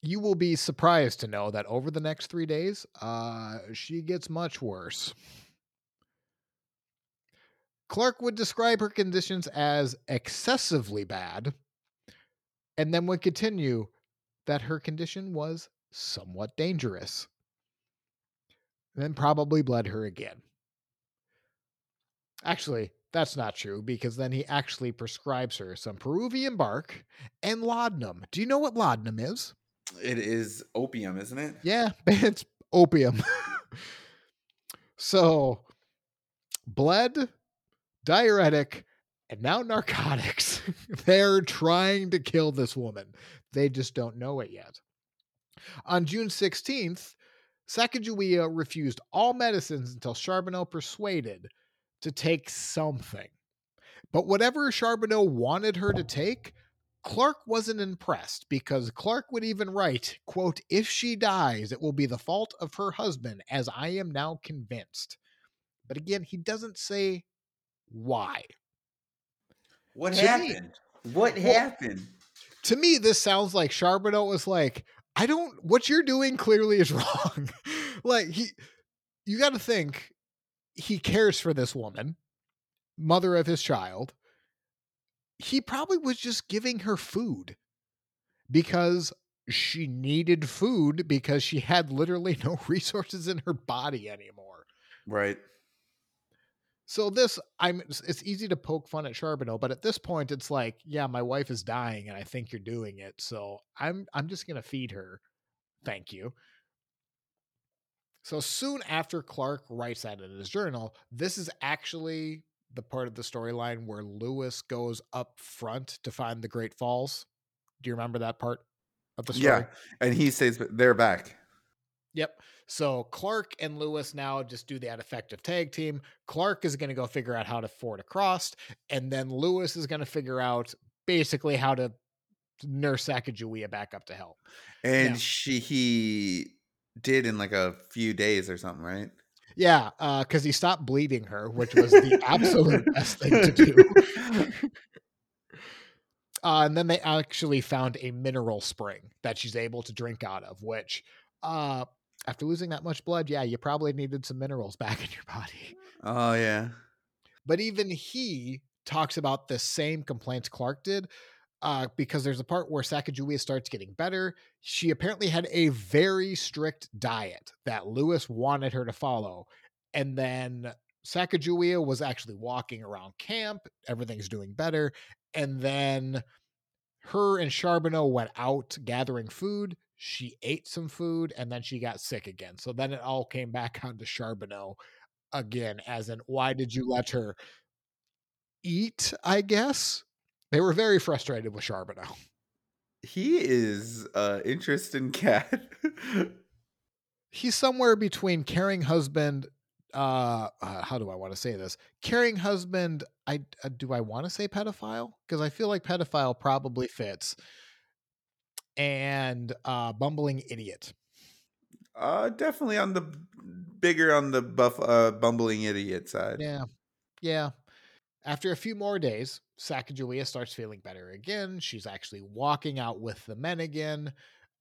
You will be surprised to know that over the next 3 days, she gets much worse. Clark would describe her conditions as excessively bad, and then would continue that her condition was somewhat dangerous. Then probably bled her again. Actually, that's not true, because then he actually prescribes her some Peruvian bark and laudanum. Do you know what laudanum is? It is opium, isn't it? Yeah, it's opium. So, bled, diuretic, and now narcotics. They're trying to kill this woman. They just don't know it yet. On June 16th, Sacagawea refused all medicines until Charbonneau persuaded to take something. But whatever Charbonneau wanted her to take, Clark wasn't impressed, because Clark would even write, quote, if she dies, it will be the fault of her husband, as I am now convinced. But again, he doesn't say why. What happened? What happened? To me, this sounds like Charbonneau was like, what you're doing clearly is wrong. Like, he, you got to think he cares for this woman, mother of his child. He probably was just giving her food because she needed food because she had literally no resources in her body anymore. Right. So it's easy to poke fun at Charbonneau, but at this point it's like, yeah, my wife is dying and I think you're doing it. So I'm just going to feed her. Thank you. So soon after Clark writes that in his journal, this is actually the part of the storyline where Lewis goes up front to find the Great Falls. Do you remember that part of the story? Yeah. And he says they're back. Yep. So Clark and Lewis now just do that effective tag team. Clark is going to go figure out how to ford across, and then Lewis is going to figure out basically how to nurse Sacagawea back up to help. And he did in like a few days or something, right? Yeah, because he stopped bleeding her, which was the absolute best thing to do. And then they actually found a mineral spring that she's able to drink out of, which... after losing that much blood, yeah, you probably needed some minerals back in your body. Oh, yeah. But even he talks about the same complaints Clark did, because there's a part where Sacagawea starts getting better. She apparently had a very strict diet that Lewis wanted her to follow. And then Sacagawea was actually walking around camp. Everything's doing better. And then her and Charbonneau went out gathering food. She ate some food and then she got sick again. So then it all came back onto Charbonneau again, as in, why did you let her eat? I guess they were very frustrated with Charbonneau. He is an interesting cat. He's somewhere between caring husband. How do I want to say this? Caring husband. Do I want to say pedophile? Because I feel like pedophile probably fits. And bumbling idiot. Definitely on the bumbling idiot side. Yeah. After a few more days, Sacagawea starts feeling better again. She's actually walking out with the men again.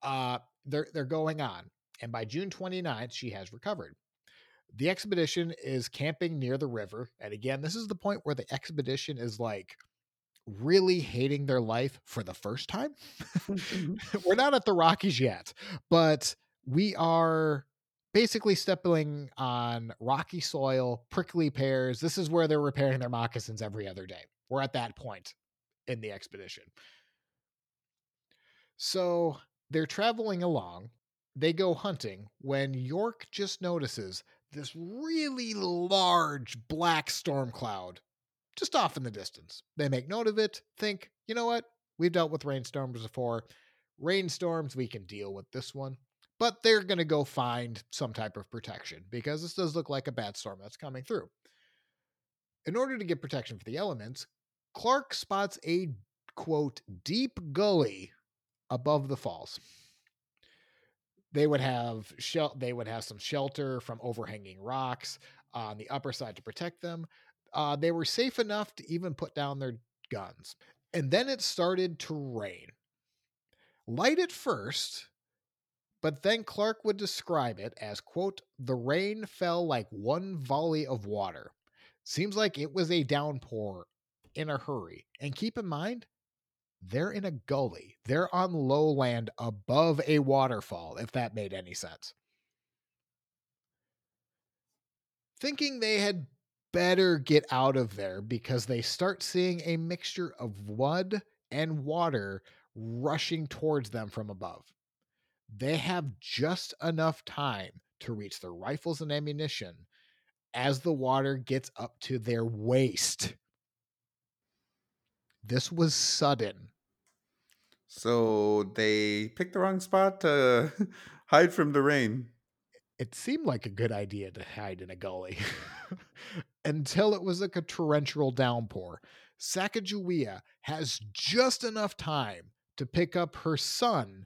They're going on, and by June 29th, she has recovered. The expedition is camping near the river, and again, this is the point where the expedition is like really hating their life for the first time. We're not at the Rockies yet, but we are basically stepping on rocky soil, prickly pears. This is where they're repairing their moccasins every other day. We're at that point in the expedition. So they're traveling along. They go hunting when York just notices this really large black storm cloud just off in the distance. They make note of it, think, you know what? We've dealt with rainstorms before. Rainstorms, we can deal with this one. But they're going to go find some type of protection because this does look like a bad storm that's coming through. In order to get protection for the elements, Clark spots a, quote, deep gully above the falls. They would have some shelter from overhanging rocks on the upper side to protect them. They were safe enough to even put down their guns. And then it started to rain. Light at first, but then Clark would describe it as, quote, the rain fell like one volley of water. Seems like it was a downpour in a hurry. And keep in mind, they're in a gully. They're on lowland above a waterfall, if that made any sense. Thinking they had better get out of there because they start seeing a mixture of mud and water rushing towards them from above. They have just enough time to reach their rifles and ammunition as the water gets up to their waist. This was sudden. So they picked the wrong spot to hide from the rain. It seemed like a good idea to hide in a gully until it was like a torrential downpour. Sacagawea has just enough time to pick up her son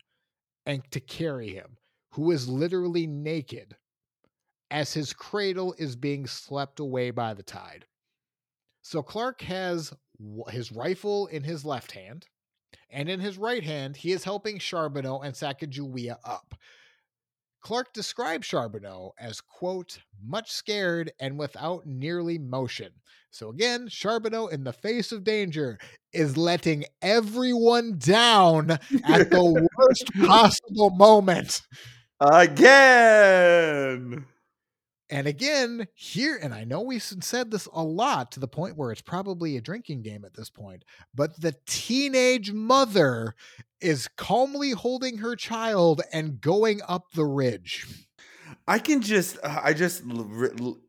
and to carry him, who is literally naked, as his cradle is being swept away by the tide. So Clark has his rifle in his left hand, and in his right hand, he is helping Charbonneau and Sacagawea up. Clark described Charbonneau as, quote, much scared and without nearly motion. So again, Charbonneau, in the face of danger, is letting everyone down at the worst possible moment. Again! And again, here, and I know we said this a lot to the point where it's probably a drinking game at this point, but the teenage mother is calmly holding her child and going up the ridge. I can just,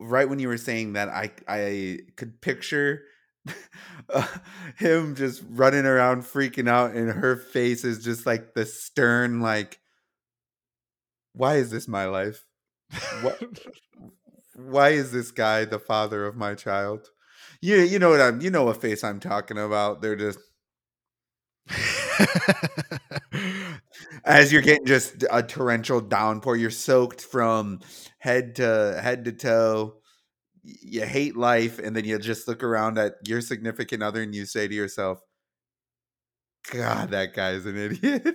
right when you were saying that, I could picture him just running around freaking out, and her face is just like the stern, like, why is this my life? What? Why is this guy the father of my child? Yeah, you know what what face I'm talking about. They're just as you're getting just a torrential downpour, you're soaked from head to toe. You hate life, and then you just look around at your significant other and you say to yourself, God, that guy is an idiot.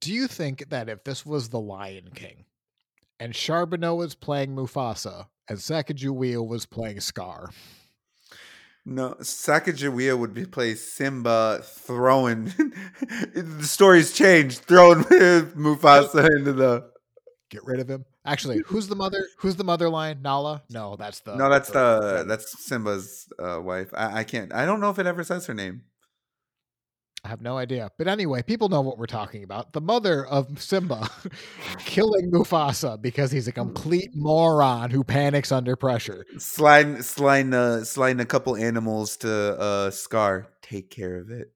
Do you think that if this was The Lion King and Charbonneau was playing Mufasa and Sacagawea was playing Scar? No, Sacagawea would be playing Simba throwing. The story's changed. Throwing Mufasa into the. Get rid of him. Actually, who's the mother? Who's the mother lion? Nala? No, that's the. No, that's the. That's Simba's wife. I can't. I don't know if it ever says her name. I have no idea. But anyway, people know what we're talking about. The mother of Simba killing Mufasa because he's a complete moron who panics under pressure. Sliding a couple animals to Scar. Take care of it.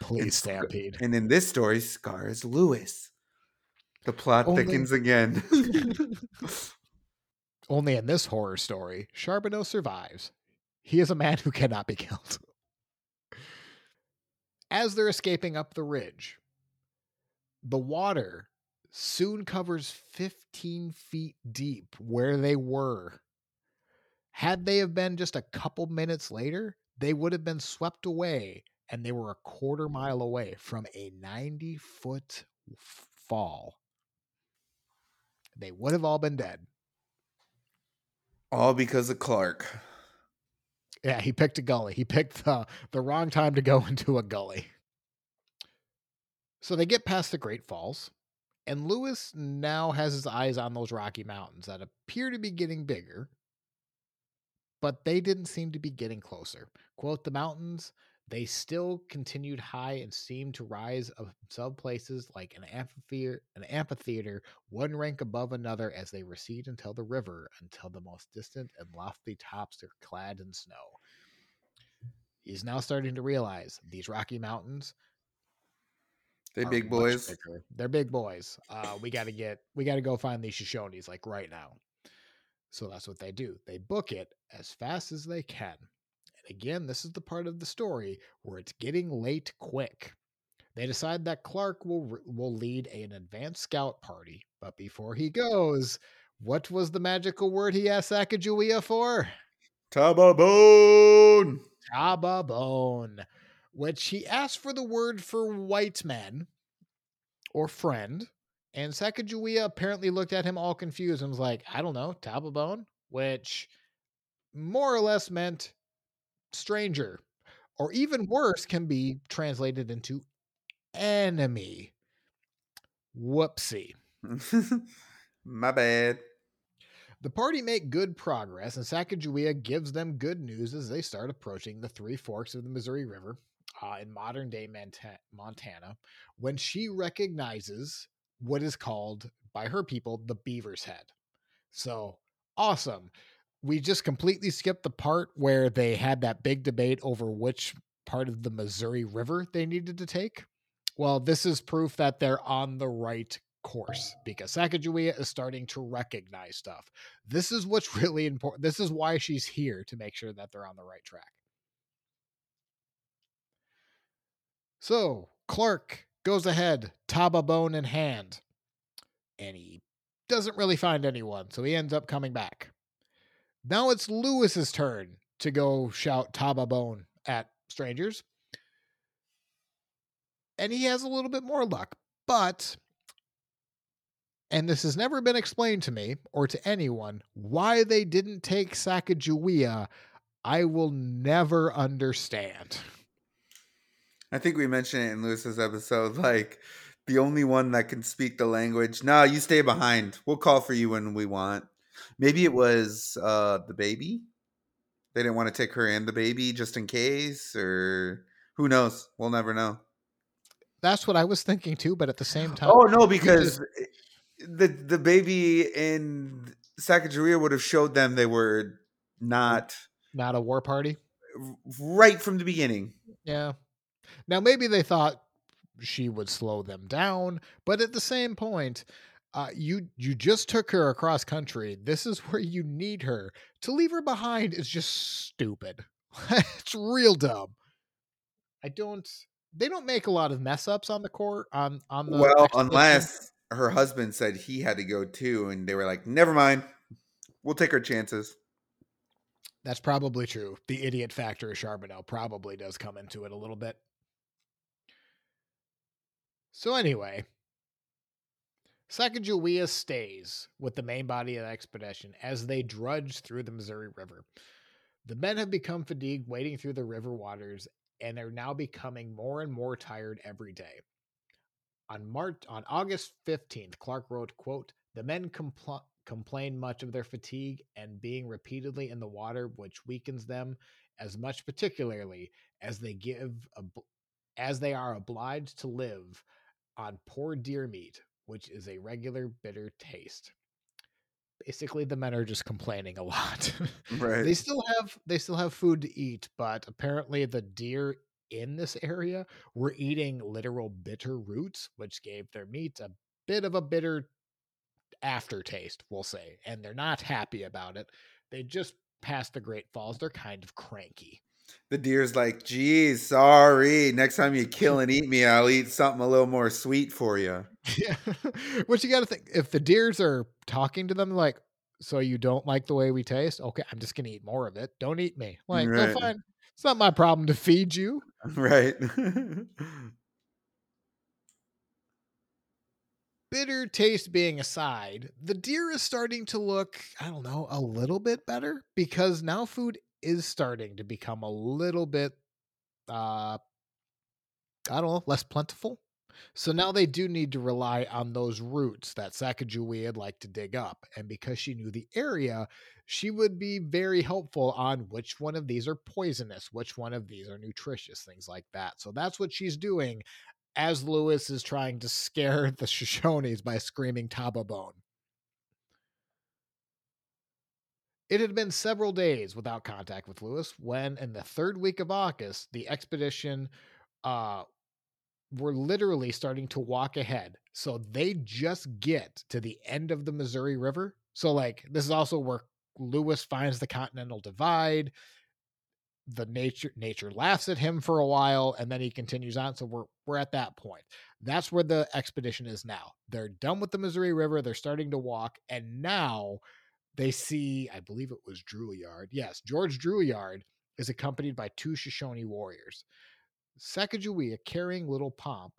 Please and Stampede. And in this story, Scar is Lewis. The plot thickens again. Only in this horror story, Charbonneau survives. He is a man who cannot be killed. As they're escaping up the ridge, the water soon covers 15 feet deep where they were. Had they have been just a couple minutes later, they would have been swept away, and they were a quarter mile away from a 90-foot fall. They would have all been dead. All because of Clark. Yeah, he picked a gully. He picked the wrong time to go into a gully. So they get past the Great Falls, and Lewis now has his eyes on those Rocky Mountains that appear to be getting bigger, but they didn't seem to be getting closer. Quote, the mountains, they still continued high and seemed to rise of some places like an amphitheater, one rank above another as they recede until the river, until the most distant and lofty tops are clad in snow. He's now starting to realize these Rocky Mountains. They're big boys. They're big boys. We gotta go find these Shoshones like right now. So that's what they do. They book it as fast as they can. Again, this is the part of the story where it's getting late quick. They decide that Clark will lead an advanced scout party. But before he goes, what was the magical word he asked Sacagawea for? Tababone! Tababone. Which he asked for the word for white man or friend. And Sacagawea apparently looked at him all confused and was like, I don't know, tababone? Which more or less meant stranger, or even worse, can be translated into enemy. Whoopsie. My bad. The party make good progress, and Sacagawea gives them good news as they start approaching the Three Forks of the Missouri River in modern-day Montana, when she recognizes what is called, by her people, the Beaver's Head. So, awesome. We just completely skipped the part where they had that big debate over which part of the Missouri River they needed to take. Well, this is proof that they're on the right course because Sacagawea is starting to recognize stuff. This is what's really important. This is why she's here, to make sure that they're on the right track. So Clark goes ahead, tababone in hand, and he doesn't really find anyone. So he ends up coming back. Now it's Lewis's turn to go shout tababone at strangers. And he has a little bit more luck, But, and this has never been explained to me or to anyone, why they didn't take Sacagawea, I will never understand. I think we mentioned it in Lewis's episode, like, the only one that can speak the language. No, you stay behind. We'll call for you when we want. Maybe it was the baby. They didn't want to take her and the baby just in case, or who knows? We'll never know. That's what I was thinking too, but at the same time. Oh, no, because the baby in Sacagawea would have showed them they were not a war party right from the beginning. Yeah. Now, maybe they thought she would slow them down, but at the same point, you just took her across country. This is where you need her. To leave her behind is just stupid. It's real dumb. They don't make a lot of mess ups on the court on the well, unless her husband said he had to go too, and they were like, never mind, we'll take our chances. That's probably true. The idiot factor of Charbonneau probably does come into it a little bit. So anyway, Sacagawea stays with the main body of the expedition as they drudge through the Missouri River. The men have become fatigued wading through the river waters and are now becoming more and more tired every day. On August 15th, Clark wrote, quote, "The men complain much of their fatigue and being repeatedly in the water, which weakens them as much, particularly as they are obliged to live on poor deer meat, which is a regular bitter taste." Basically, the men are just complaining a lot. Right. They still have food to eat, but apparently the deer in this area were eating literal bitter roots, which gave their meat a bit of a bitter aftertaste, we'll say. And they're not happy about it. They just passed the Great Falls. They're kind of cranky. The deer's like, geez, sorry. Next time you kill and eat me, I'll eat something a little more sweet for you. Yeah. Which you got to think, if the deers are talking to them, like, so you don't like the way we taste? Okay, I'm just going to eat more of it. Don't eat me. Like, right. Go fine. It's not my problem to feed you. Right. Bitter taste being aside, the deer is starting to look, I don't know, a little bit better because now food is starting to become a little bit, less plentiful. So now they do need to rely on those roots that Sacagawea would like to dig up. And because she knew the area, she would be very helpful on which one of these are poisonous, which one of these are nutritious, things like that. So that's what she's doing as Lewis is trying to scare the Shoshones by screaming tababone. It had been several days without contact with Lewis when, in the third week of August, the expedition were literally starting to walk ahead. So they just get to the end of the Missouri River. So, like, this is also where Lewis finds the Continental Divide. The nature laughs at him for a while, and then he continues on. So we're at that point. That's where the expedition is now. They're done with the Missouri River. They're starting to walk, and now they see, I believe it was Drouillard. Yes, George Drouillard is accompanied by two Shoshone warriors. Sacagawea, carrying little Pomp,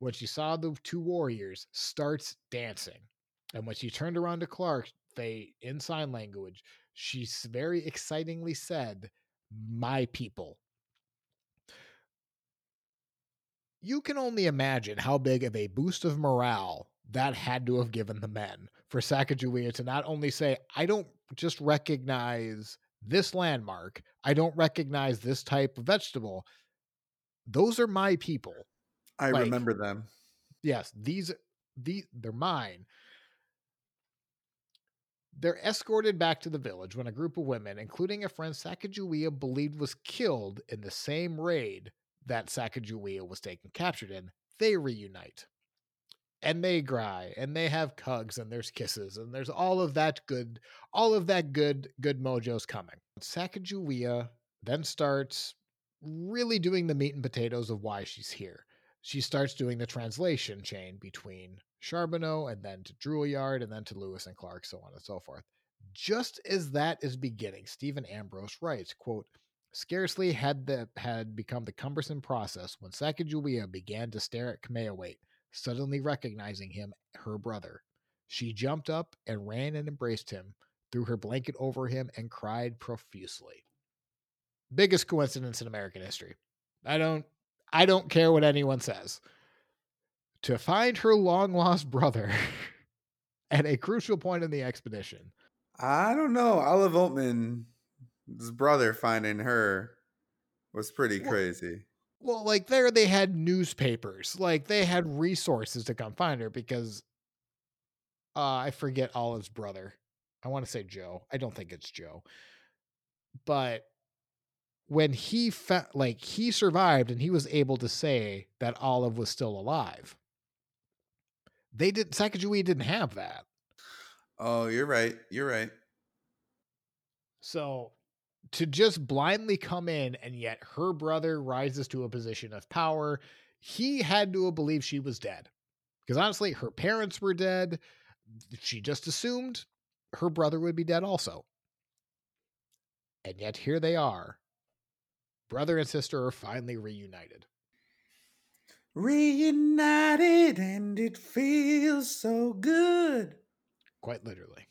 when she saw the two warriors, starts dancing. And when she turned around to Clark, in sign language, she very excitingly said, "My people." You can only imagine how big of a boost of morale that had to have given the men for Sacagawea to not only say, I don't just recognize this landmark, I don't recognize this type of vegetable. Those are my people. I remember them. Yes, these they're mine. They're escorted back to the village when a group of women, including a friend Sacagawea believed was killed in the same raid that Sacagawea was taken captured in, they reunite. And they cry, and they have cugs, and there's kisses, and there's all of that good mojo's coming. Sacagawea then starts really doing the meat and potatoes of why she's here. She starts doing the translation chain between Charbonneau, and then to Drouillard, and then to Lewis and Clark, so on and so forth. Just as that is beginning, Stephen Ambrose writes, quote, "Scarcely had become the cumbersome process when Sacagawea began to stare at Cameahwait, suddenly recognizing him, her brother. She jumped up and ran and embraced him, threw her blanket over him, and cried profusely. Biggest coincidence in American history. I don't care what anyone says. To find her long-lost brother at a crucial point in the expedition. I don't know. Olive Oatman's brother finding her was pretty crazy. Well, like there they had newspapers. Like they had resources to come find her because I forget Olive's brother. I want to say Joe. I don't think it's Joe. But when he he survived and he was able to say that Olive was still alive. They didn't, Sacagawea didn't have that. Oh, you're right. You're right. So to just blindly come in and yet her brother rises to a position of power. He had to believe she was dead because honestly, her parents were dead. She just assumed her brother would be dead also. And yet here they are. Brother and sister are finally reunited. Reunited and it feels so good. Quite literally.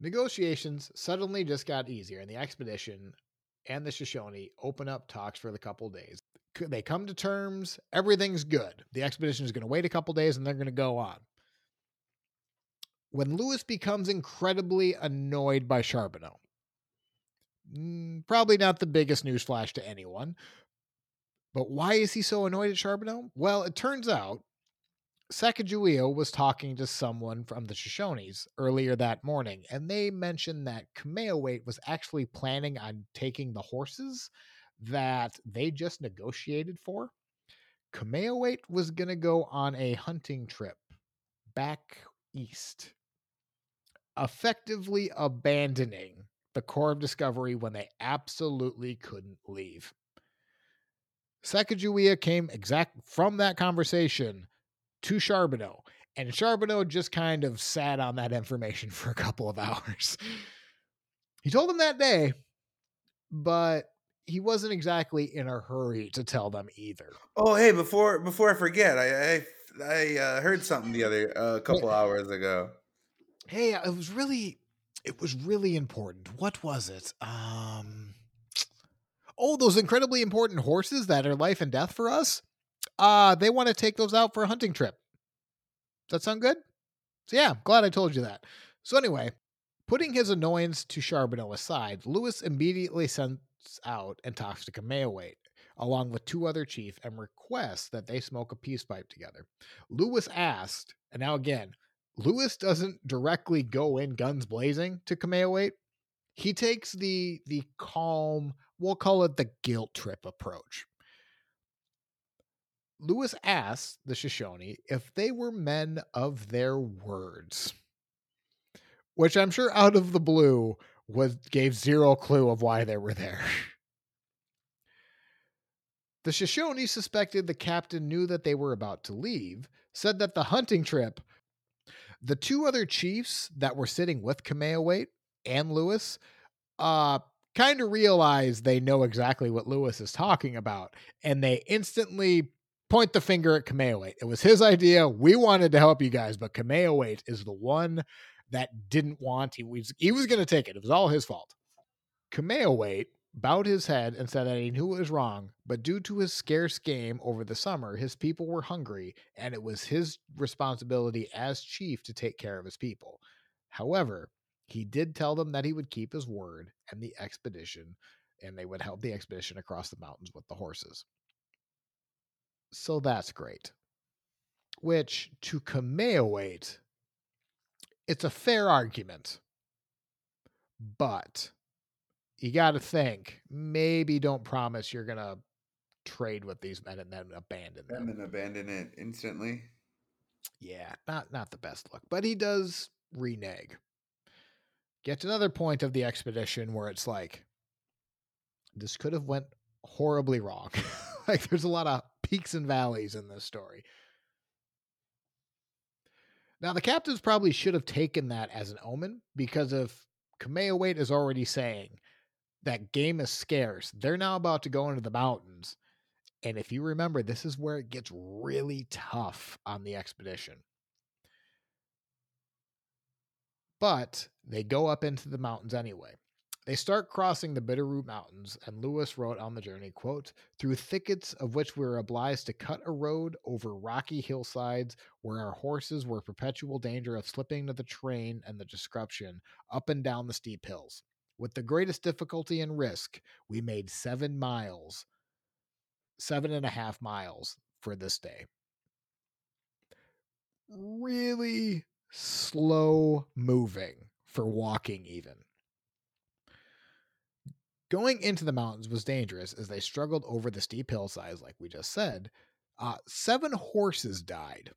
Negotiations suddenly just got easier, and the expedition and the Shoshone open up talks for the couple days. They come to terms. Everything's good. The expedition is going to wait a couple days, and they're going to go on. When Lewis becomes incredibly annoyed by Charbonneau, probably not the biggest newsflash to anyone, but why is he so annoyed at Charbonneau? Well, it turns out Sacagawea was talking to someone from the Shoshones earlier that morning, and they mentioned that Cameahwait was actually planning on taking the horses that they just negotiated for. Cameahwait was going to go on a hunting trip back east, effectively abandoning the Corps of Discovery when they absolutely couldn't leave. Sacagawea came exact from that conversation to Charbonneau, and Charbonneau just kind of sat on that information for a couple of hours. He told them that day, but he wasn't exactly in a hurry to tell them either. Oh, hey, before I forget, I heard something the other couple hours ago. Hey, it was really important. What was it? Oh, those incredibly important horses that are life and death for us. They want to take those out for a hunting trip. Does that sound good? So yeah, I'm glad I told you that. So anyway, putting his annoyance to Charbonneau aside, Lewis immediately sends out and talks to Cameahwait, along with two other chiefs, and requests that they smoke a peace pipe together. Lewis asked, and now again, Lewis doesn't directly go in guns blazing to Cameahwait. He takes the calm, we'll call it the guilt trip approach. Lewis asked the Shoshone if they were men of their words, which I'm sure out of the blue gave zero clue of why they were there. The Shoshone suspected the captain knew that they were about to leave, said that the hunting trip, the two other chiefs that were sitting with Cameahwait and Lewis, kind of realize they know exactly what Lewis is talking about, and they instantly point the finger at Cameahwait. It was his idea. We wanted to help you guys, but Cameahwait is the one that didn't want. He was going to take it. It was all his fault. Cameahwait bowed his head and said that he knew it was wrong, but due to his scarce game over the summer, his people were hungry, and it was his responsibility as chief to take care of his people. However, he did tell them that he would keep his word and the expedition, and they would help the expedition across the mountains with the horses. So that's great. Which, to Cameahwait, it's a fair argument. But you got to think, maybe don't promise you're going to trade with these men and then abandon them. And then abandon it instantly. Yeah, not the best look. But he does renege. Gets another point of the expedition where it's like, this could have went horribly wrong. Like, there's a lot of peaks and valleys in this story. Now, the captains probably should have taken that as an omen, because if Cameahwait is already saying that game is scarce, they're now about to go into the mountains, And if you remember, this is where it gets really tough on the expedition. But they go up into the mountains anyway. They start crossing the Bitterroot Mountains, and Lewis wrote on the journey, quote, "Through thickets of which we were obliged to cut a road over rocky hillsides where our horses were in perpetual danger of slipping to the terrain and the disruption up and down the steep hills. With the greatest difficulty and risk, we made 7.5 miles for this day." Really slow moving for walking even. Going into the mountains was dangerous as they struggled over the steep hillsides, like we just said. 7 horses died.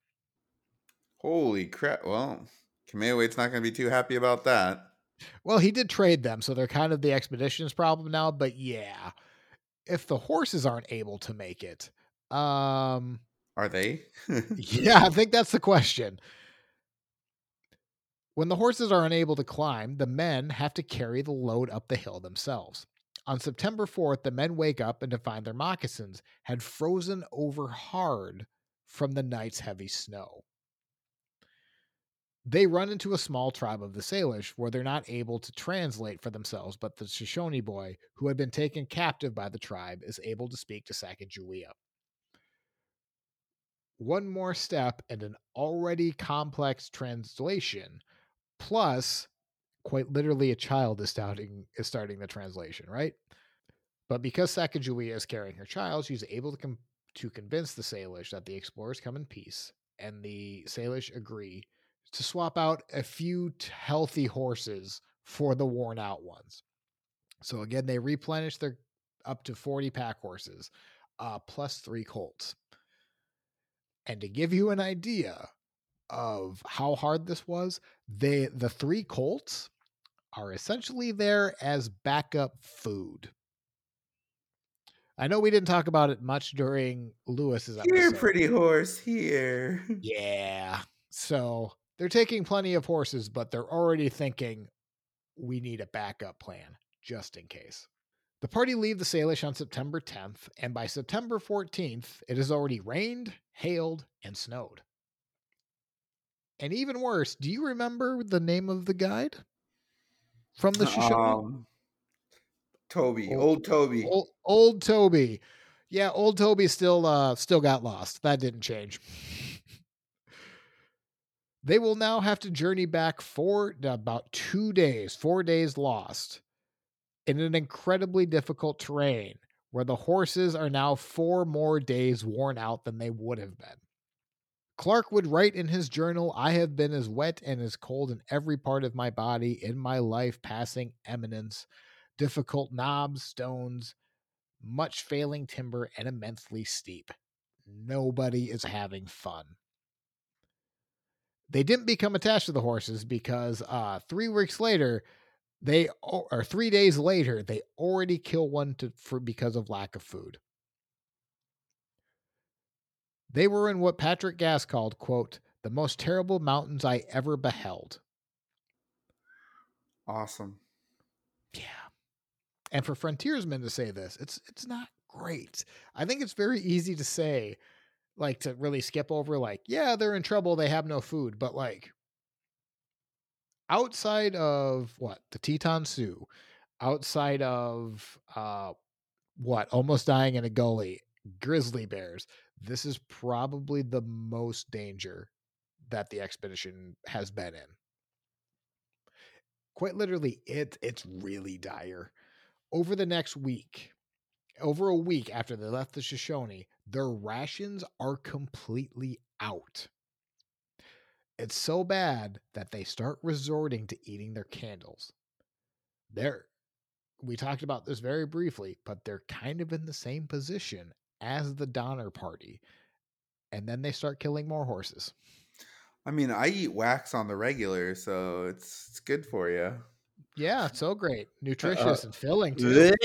Holy crap. Well, Cameahwait's not going to be too happy about that. Well, he did trade them, so they're kind of the expedition's problem now, but yeah. If the horses aren't able to make it, are they? Yeah, I think that's the question. When the horses are unable to climb, the men have to carry the load up the hill themselves. On September 4th, the men wake up and to find their moccasins had frozen over hard from the night's heavy snow. They run into a small tribe of the Salish where they're not able to translate for themselves, but the Shoshone boy, who had been taken captive by the tribe, is able to speak to Sacagawea. One more step and an already complex translation, plus quite literally a child is starting the translation, right? But because Sacagawea is carrying her child, she's able to convince the Salish that the explorers come in peace, and the Salish agree to swap out a few healthy horses for the worn out ones. So again, they replenish their up to 40 pack horses, plus 3 colts. And to give you an idea of how hard this was, the 3 colts are essentially there as backup food. I know we didn't talk about it much during Lewis's episode. Here, pretty horse, here. Yeah. So they're taking plenty of horses, but they're already thinking, we need a backup plan, just in case. The party leave the Salish on September 10th, and by September 14th, it has already rained, hailed, and snowed. And even worse, do you remember the name of the guide from the Shoshone? Old Toby. Old Toby. Yeah, Old Toby still got lost. That didn't change. They will now have to journey back for about 4 days lost, in an incredibly difficult terrain where the horses are now 4 more days worn out than they would have been. Clark would write in his journal, "I have been as wet and as cold in every part of my body in my life, passing eminence, difficult knobs, stones, much failing timber, and immensely steep. Nobody is having fun." They didn't become attached to the horses because 3 days later, they already kill one because of lack of food. They were in what Patrick Gass called, quote, "the most terrible mountains I ever beheld." Awesome. Yeah. And for frontiersmen to say this, it's not great. I think it's very easy to say, like, to really skip over, like, yeah, they're in trouble, they have no food, but like, outside of what, the Teton Sioux, outside of almost dying in a gully, grizzly bears, this is probably the most danger that the expedition has been in. Quite literally, it's really dire. Over the next week, over a week after they left the Shoshone, their rations are completely out. It's so bad that they start resorting to eating their candles. We talked about this very briefly, but they're kind of in the same position as the Donner Party. And then they start killing more horses. I mean, I eat wax on the regular, so it's good for you. Yeah, it's so great. Nutritious and filling too.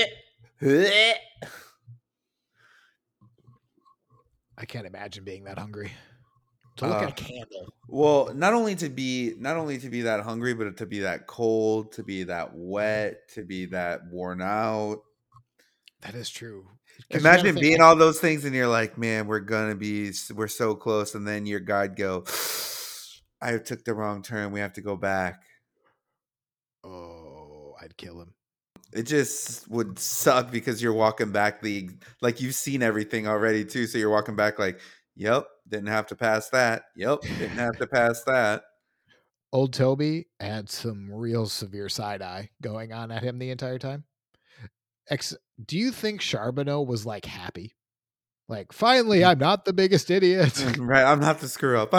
I can't imagine being that hungry. To look at a candle. Well, not only to be that hungry, but to be that cold, to be that wet, to be that worn out. That is true. Imagine being all those things and you're like, man, we're so close. And then your guide go, I took the wrong turn. We have to go back. Oh, I'd kill him. It just would suck because you're walking back like you've seen everything already too. So you're walking back like, yep, didn't have to pass that. Yep, didn't have to pass that. Old Toby had some real severe side eye going on at him the entire time. Do you think Charbonneau was like happy? Like, finally, I'm not the biggest idiot. Right. I'm not the screw up.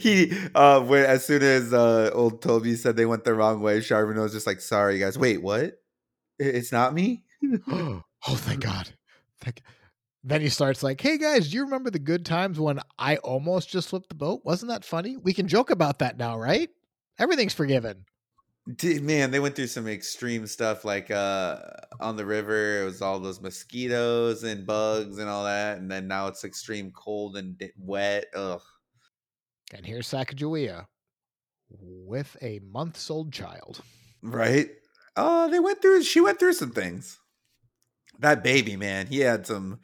He, as soon as old Toby said they went the wrong way, Charbonneau was just like, sorry, guys. Wait, what? It's not me? Oh, thank God. Then he starts like, hey, guys, do you remember the good times when I almost just flipped the boat? Wasn't that funny? We can joke about that now, right? Everything's forgiven. Man, they went through some extreme stuff, like on the river, it was all those mosquitoes and bugs and all that, and then now it's extreme cold and wet. Ugh. And here's Sacagawea with a month's-old child. Right? Oh, she went through some things. That baby, man, he had some.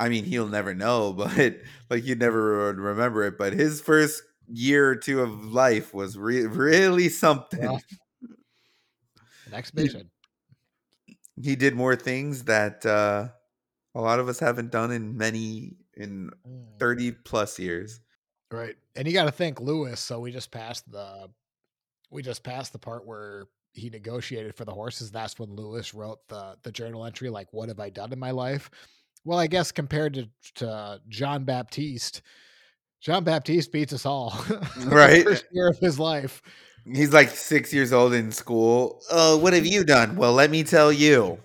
I mean, he'll never know, but like you never remember it. But his first year or two of life was really something. Well, expedition. He did more things that a lot of us haven't done in 30 plus years. Right. And you got to thank Lewis. So we just passed the part where he negotiated for the horses. That's when Lewis wrote the journal entry, like, what have I done in my life? Well, I guess compared to Jean Baptiste beats us all. Right. First year of his life. He's like 6 years old in school. Oh, what have you done? Well, let me tell you.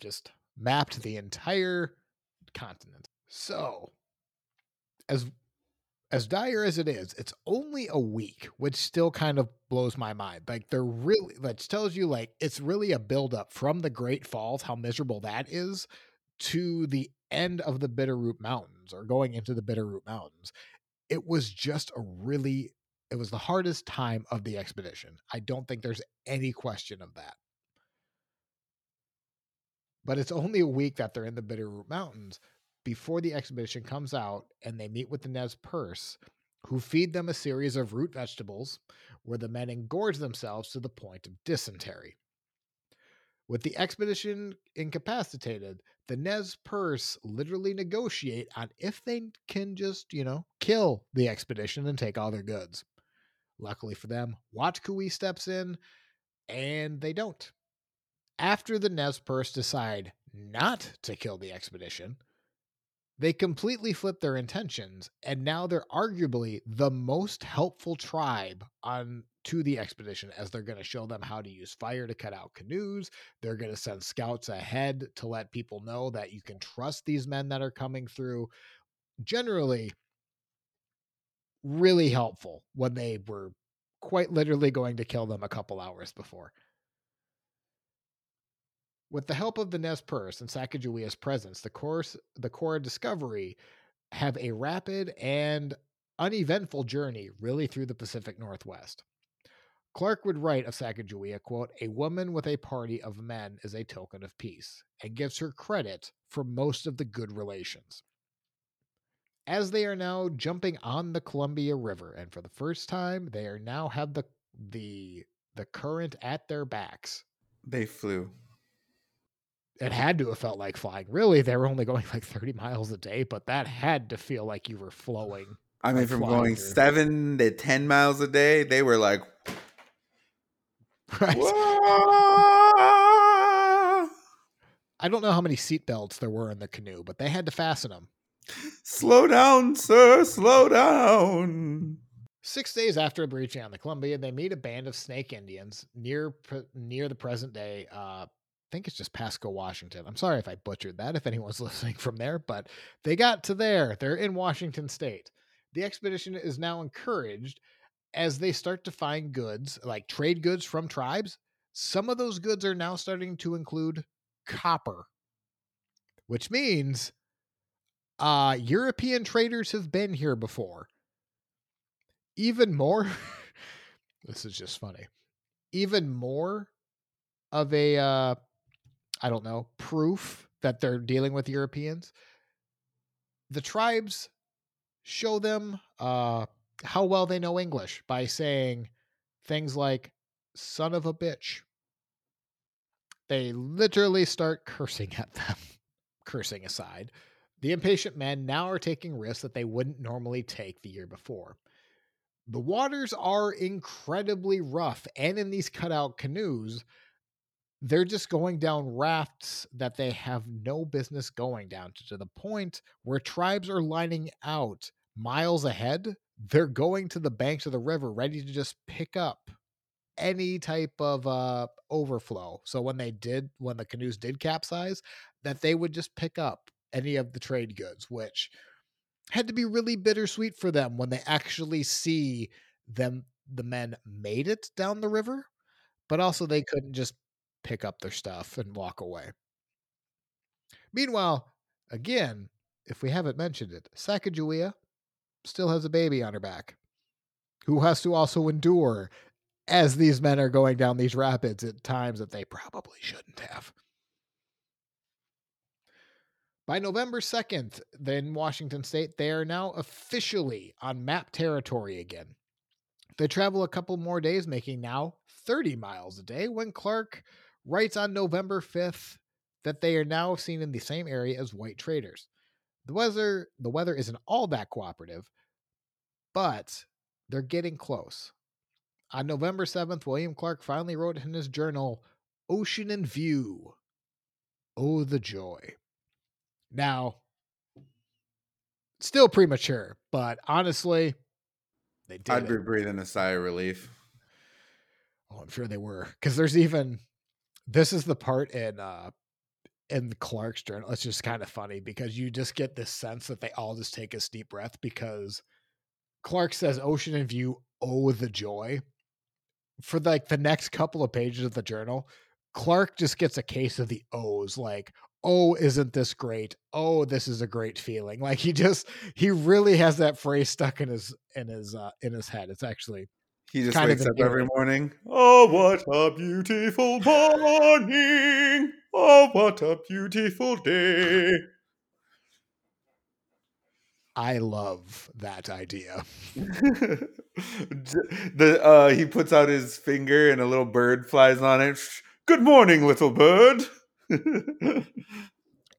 Just mapped the entire continent. So, as dire as it is, it's only a week, which still kind of blows my mind. Like, they're really, that tells you, like, it's really a buildup from the Great Falls, how miserable that is, to the end of the Bitterroot Mountains, or going into the Bitterroot Mountains. It was just It was the hardest time of the expedition. I don't think there's any question of that. But it's only a week that they're in the Bitterroot Mountains before the expedition comes out, and they meet with the Nez Perce, who feed them a series of root vegetables where the men engorge themselves to the point of dysentery. With the expedition incapacitated, the Nez Perce literally negotiate on if they can just, kill the expedition and take all their goods. Luckily for them, Watkui steps in, and they don't. After the Nez Perce decide not to kill the expedition, they completely flip their intentions, and now they're arguably the most helpful tribe to the expedition, as they're going to show them how to use fire to cut out canoes. They're going to send scouts ahead to let people know that you can trust these men that are coming through. Generally, really helpful when they were quite literally going to kill them a couple hours before. With the help of the Nez Perce and Sacagawea's presence, the Corps of Discovery have a rapid and uneventful journey really through the Pacific Northwest. Clark would write of Sacagawea, quote, "A woman with a party of men is a token of peace," and gives her credit for most of the good relations. As they are now jumping on the Columbia River, and for the first time, they are now have the current at their backs. They flew. It had to have felt like flying. Really, they were only going like 30 miles a day, but that had to feel like you were flowing. I mean, from going 7 to 10 miles a day, they were like, right. Whoa! I don't know how many seatbelts there were in the canoe, but they had to fasten them. Slow down, sir. Slow down. 6 days after breaching on the Columbia, they meet a band of Snake Indians near the present day, I think it's just Pasco, Washington. I'm sorry if I butchered that, if anyone's listening from there, but they got to there. They're in Washington State. The expedition is now encouraged as they start to find goods, like trade goods from tribes. Some of those goods are now starting to include copper, which means European traders have been here before. Even more, this is just funny, even more of a proof that they're dealing with Europeans. The tribes show them how well they know English by saying things like, son of a bitch. They literally start cursing at them. Cursing aside, the impatient men now are taking risks that they wouldn't normally take the year before. The waters are incredibly rough, and in these cutout canoes, they're just going down rafts that they have no business going down to the point where tribes are lining out miles ahead. They're going to the banks of the river ready to just pick up any type of overflow. So when the canoes did capsize, that they would just pick up any of the trade goods, which had to be really bittersweet for them when they actually see the men made it down the river, but also they couldn't just pick up their stuff and walk away. Meanwhile, again, if we haven't mentioned it, Sacagawea still has a baby on her back who has to also endure as these men are going down these rapids at times that they probably shouldn't have. By November 2nd, in Washington state, they are now officially on map territory again. They travel a couple more days, making now 30 miles a day, when Clark writes on November 5th that they are now seen in the same area as white traders. The weather isn't all that cooperative, but they're getting close. On November 7th, William Clark finally wrote in his journal, Ocean in View. Oh, the joy. Now, still premature, but honestly, they did. I'd be breathing a sigh of relief. Oh, I'm sure they were. Because this is the part in Clark's journal. It's just kind of funny because you just get this sense that they all just take a deep breath because Clark says ocean in view, oh, the joy. For like the next couple of pages of the journal, Clark just gets a case of the O's, like, oh, isn't this great? Oh, this is a great feeling. Like he really has that phrase stuck in his head. It's actually, he just wakes up every morning. Oh, what a beautiful morning. Oh, what a beautiful day. I love that idea. He puts out his finger and a little bird flies on it. Good morning, little bird.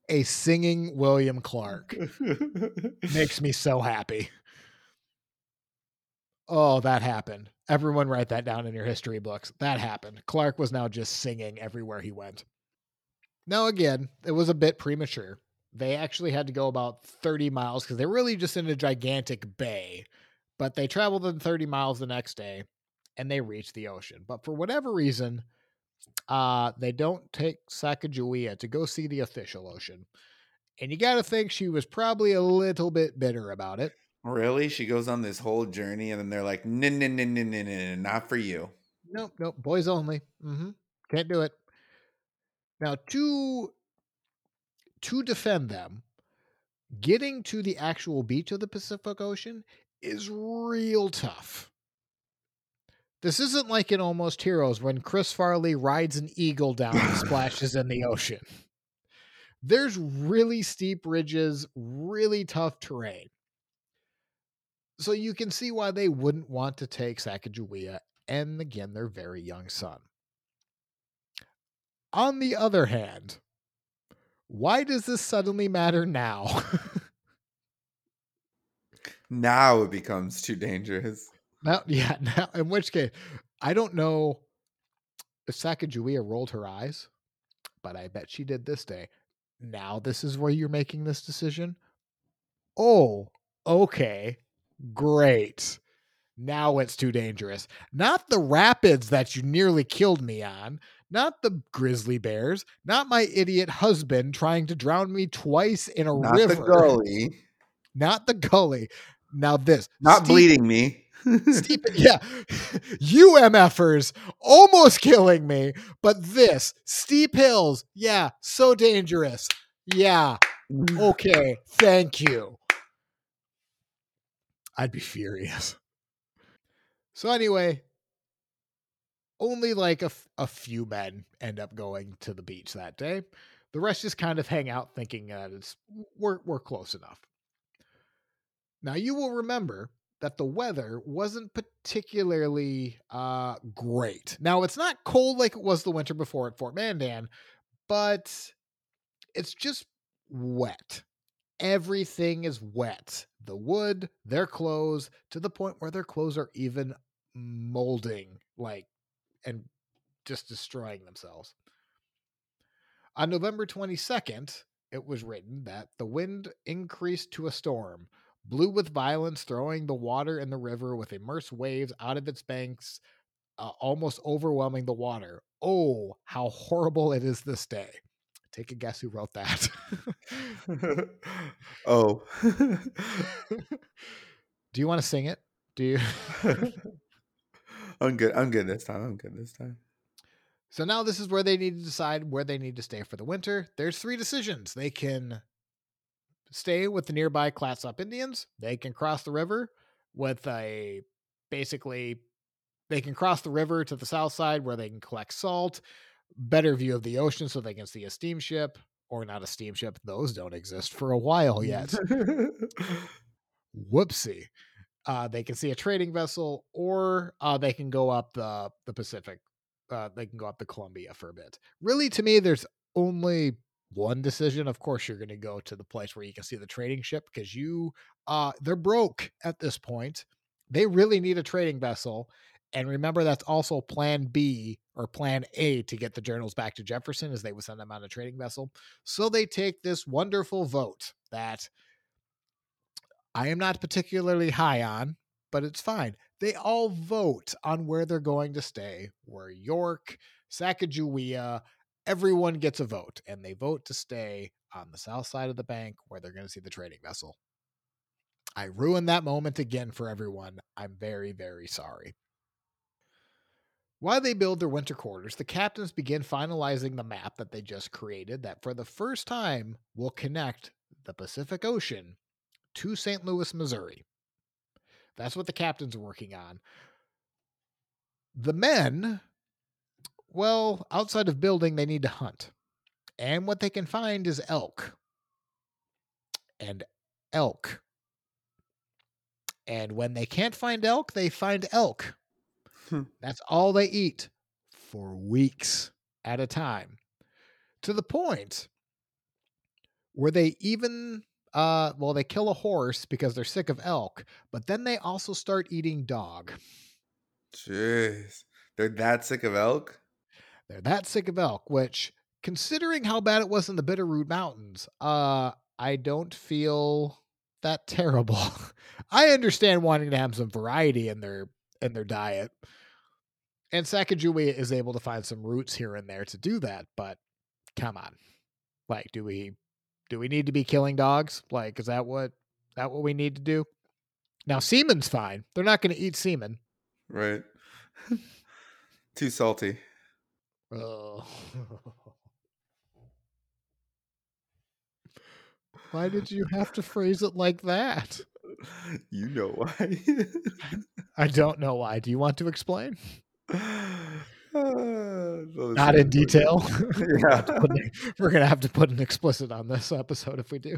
A singing William Clark makes me so happy. Oh, that happened. Everyone write that down in your history books. That happened. Clark was now just singing everywhere he went. Now, again, it was a bit premature. They actually had to go about 30 miles because they're really just in a gigantic bay, but they traveled in 30 miles the next day and they reached the ocean. But for whatever reason, they don't take Sacagawea to go see the official ocean. And you got to think she was probably a little bit bitter about it. Really? She goes on this whole journey and then they're like, no, not for you. Nope. Boys only. Mm-hmm. Can't do it. Now to defend them, getting to the actual beach of the Pacific Ocean is real tough. This isn't like in Almost Heroes when Chris Farley rides an eagle down and splashes in the ocean. There's really steep ridges, really tough terrain. So you can see why they wouldn't want to take Sacagawea and, again, their very young son. On the other hand, why does this suddenly matter now? Now it becomes too dangerous. Now, in which case, I don't know if Sacagawea rolled her eyes, but I bet she did this day. Now this is where you're making this decision? Oh, okay, great. Now it's too dangerous. Not the rapids that you nearly killed me on, not the grizzly bears, not my idiot husband trying to drown me twice in a river. Not the gully. Now this. Not bleeding me. Steep, yeah, you MFers almost killing me, but this steep hills, yeah, so dangerous, yeah, okay, thank you. I'd be furious. So anyway, only like a few men end up going to the beach that day. The rest just kind of hang out thinking that we're close enough. Now, you will remember that the weather wasn't particularly great. Now, it's not cold like it was the winter before at Fort Mandan, but it's just wet. Everything is wet. The wood, their clothes, to the point where their clothes are even molding, and just destroying themselves. On November 22nd, it was written that the wind increased to a storm, blew with violence, throwing the water in the river with immersed waves out of its banks, almost overwhelming the water. Oh, how horrible it is this day. Take a guess who wrote that. Oh. Do you want to sing it? Do you? I'm good this time. So now this is where they need to decide where they need to stay for the winter. There's three decisions. They can stay with the nearby Clatsop Indians. They can cross the river they can cross the river to the south side where they can collect salt. Better view of the ocean so they can see a steamship, or not a steamship. Those don't exist for a while yet. Whoopsie. They can see a trading vessel, or they can go up the Pacific. They can go up the Columbia for a bit. Really, to me, there's only one decision. Of course, you're going to go to the place where you can see the trading ship, because they're broke at this point. They really need a trading vessel. And remember, that's also plan B or plan A to get the journals back to Jefferson, as they would send them on a trading vessel. So they take this wonderful vote that I am not particularly high on, but it's fine. They all vote on where they're going to stay, where York, Sacagawea, everyone gets a vote, and they vote to stay on the south side of the bank where they're going to see the trading vessel. I ruined that moment again for everyone. I'm very, very sorry. While they build their winter quarters, the captains begin finalizing the map that they just created that for the first time will connect the Pacific Ocean to St. Louis, Missouri. That's what the captains are working on. The men, well, outside of building, they need to hunt. And what they can find is elk. And elk. And when they can't find elk, they find elk. That's all they eat for weeks at a time, to the point where they even, they kill a horse because they're sick of elk, but then they also start eating dog. Jeez. They're that sick of elk? They're that sick of elk, which, considering how bad it was in the Bitterroot Mountains, I don't feel that terrible. I understand wanting to have some variety in their diet. And Sacagawea is able to find some roots here and there to do that, but come on. Do we need to be killing dogs? Is that what we need to do? Now, semen's fine. They're not going to eat semen. Right. Too salty. Oh. Why did you have to phrase it like that? You know why. I don't know why. Do you want to explain? Not in detail. Yeah. We're going to have to put an explicit on this episode if we do.